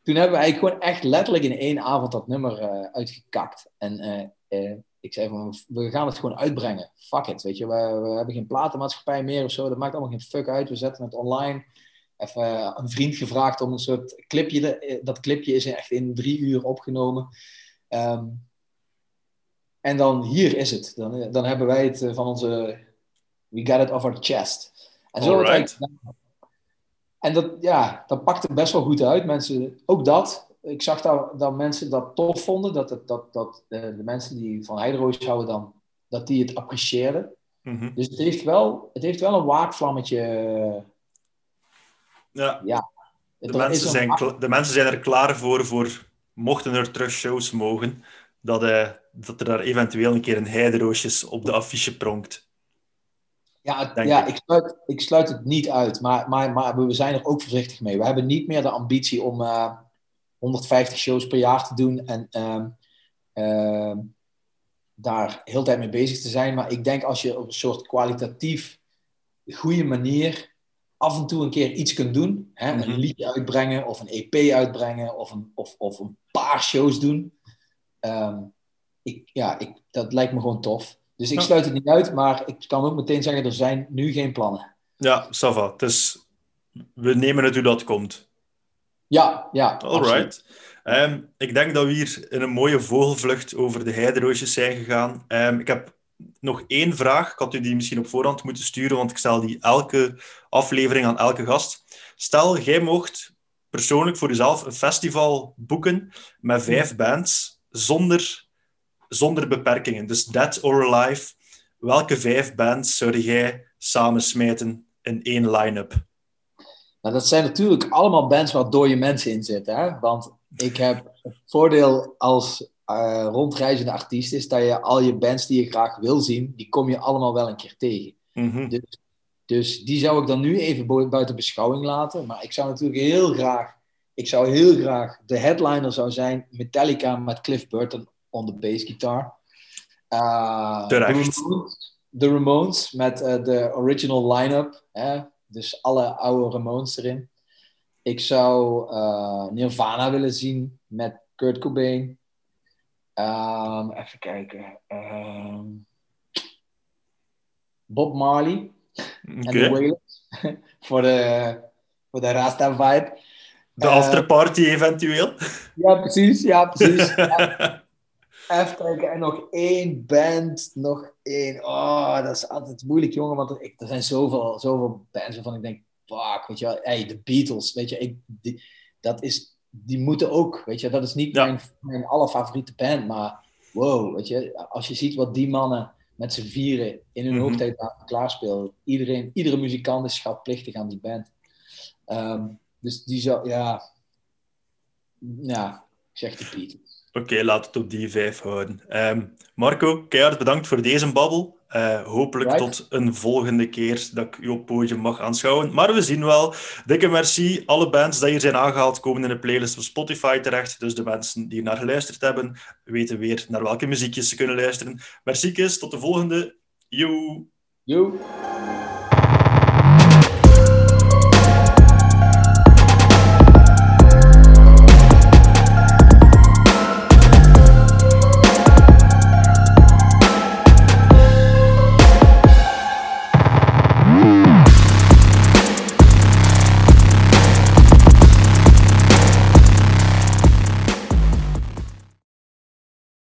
toen hebben we eigenlijk gewoon echt letterlijk in één avond dat nummer uh, uitgekakt. En uh, uh, Ik zei van, we gaan het gewoon uitbrengen. Fuck it, weet je. We, we hebben geen platenmaatschappij meer of zo. Dat maakt allemaal geen fuck uit. We zetten het online. Even uh, een vriend gevraagd om een soort clipje. De, dat clipje is echt in drie uur opgenomen. Um, en dan, hier is het. Dan, dan hebben wij het uh, van onze... We got it off our chest. En zo wordt het eigenlijk. En dat, ja, dat pakte best wel goed uit. Mensen, ook dat... Ik zag dat, dat mensen dat tof vonden. Dat, het, dat, dat uh, de mensen die van Heideroosjes houden dan... dat die het apprecieerden. Mm-hmm. Dus het heeft, wel, het heeft wel een waakvlammetje. Ja. ja. De, het, mensen zijn een... kla- de mensen zijn er klaar voor... voor mochten er terug shows mogen... dat, uh, dat er daar eventueel een keer een Heideroosjes op de affiche pronkt. Ja, het, ja ik. Ik, sluit, ik sluit het niet uit. Maar, maar, maar we zijn er ook voorzichtig mee. We hebben niet meer de ambitie om... Uh, honderdvijftig shows per jaar te doen en uh, uh, daar heel de tijd mee bezig te zijn. Maar ik denk als je op een soort kwalitatief goede manier af en toe een keer iets kunt doen. Hè, mm-hmm. Een liedje uitbrengen of een E P uitbrengen of een, of, of een paar shows doen. Um, ik, ja, ik, dat lijkt me gewoon tof. Dus ik sluit het niet uit, maar ik kan ook meteen zeggen er zijn nu geen plannen. Ja, Sava. Dus we nemen het hoe dat komt. Ja, ja. Alright. Um, ik denk dat we hier in een mooie vogelvlucht over de Heideroosjes zijn gegaan. Um, ik heb nog één vraag. Ik had u die misschien op voorhand moeten sturen, want ik stel die elke aflevering aan elke gast. Stel, jij mocht persoonlijk voor jezelf een festival boeken met vijf bands zonder, zonder beperkingen. Dus dead or alive. Welke vijf bands zou jij samensmijten in één line-up? Nou, dat zijn natuurlijk allemaal bands waar dode mensen in zitten. Hè? Want ik heb het voordeel als uh, rondreizende artiest is dat je al je bands die je graag wil zien, die kom je allemaal wel een keer tegen. Mm-hmm. Dus, dus die zou ik dan nu even bu- buiten beschouwing laten. Maar ik zou natuurlijk heel graag, ik zou heel graag de headliner zou zijn Metallica met Cliff Burton on the bassgitaar. Uh, de Ramones, de Ramones met uh, de original line-up. Hè? Dus alle oude Ramones erin. Ik zou uh, Nirvana willen zien met Kurt Cobain. Um, even kijken. Um, Bob Marley. En okay. de Wailers. Voor de, voor de Rasta-vibe. De uh, afterparty eventueel. Ja, precies. Ja, precies. even, even kijken. En nog één band. Nog één. Oh, dat is altijd moeilijk, jongen. Want er, er zijn zoveel, zoveel bands waarvan ik denk... Fuck, weet je wel. Hey, de Beatles, weet je. Ik, die, dat is, die moeten ook, weet je. Dat is niet ja. mijn, mijn allerfavoriete band. Maar wow, weet je. Als je ziet wat die mannen met z'n vieren in hun mm-hmm. hoogtijd klaarspelen. Iedereen, iedere muzikant is schatplichtig aan die band. Um, dus die zou, ja... Ja, ik zeg de Beatles. Oké, okay, laat het op die vijf houden. Um, Marco, keihard bedankt voor deze babbel. Uh, hopelijk right. tot een volgende keer dat ik u op het podium mag aanschouwen. Maar we zien wel. Dikke merci. Alle bands die hier zijn aangehaald komen in de playlist op Spotify terecht. Dus de mensen die naar geluisterd hebben, weten weer naar welke muziekjes ze kunnen luisteren. Merci, tot de volgende. Yo. Yo.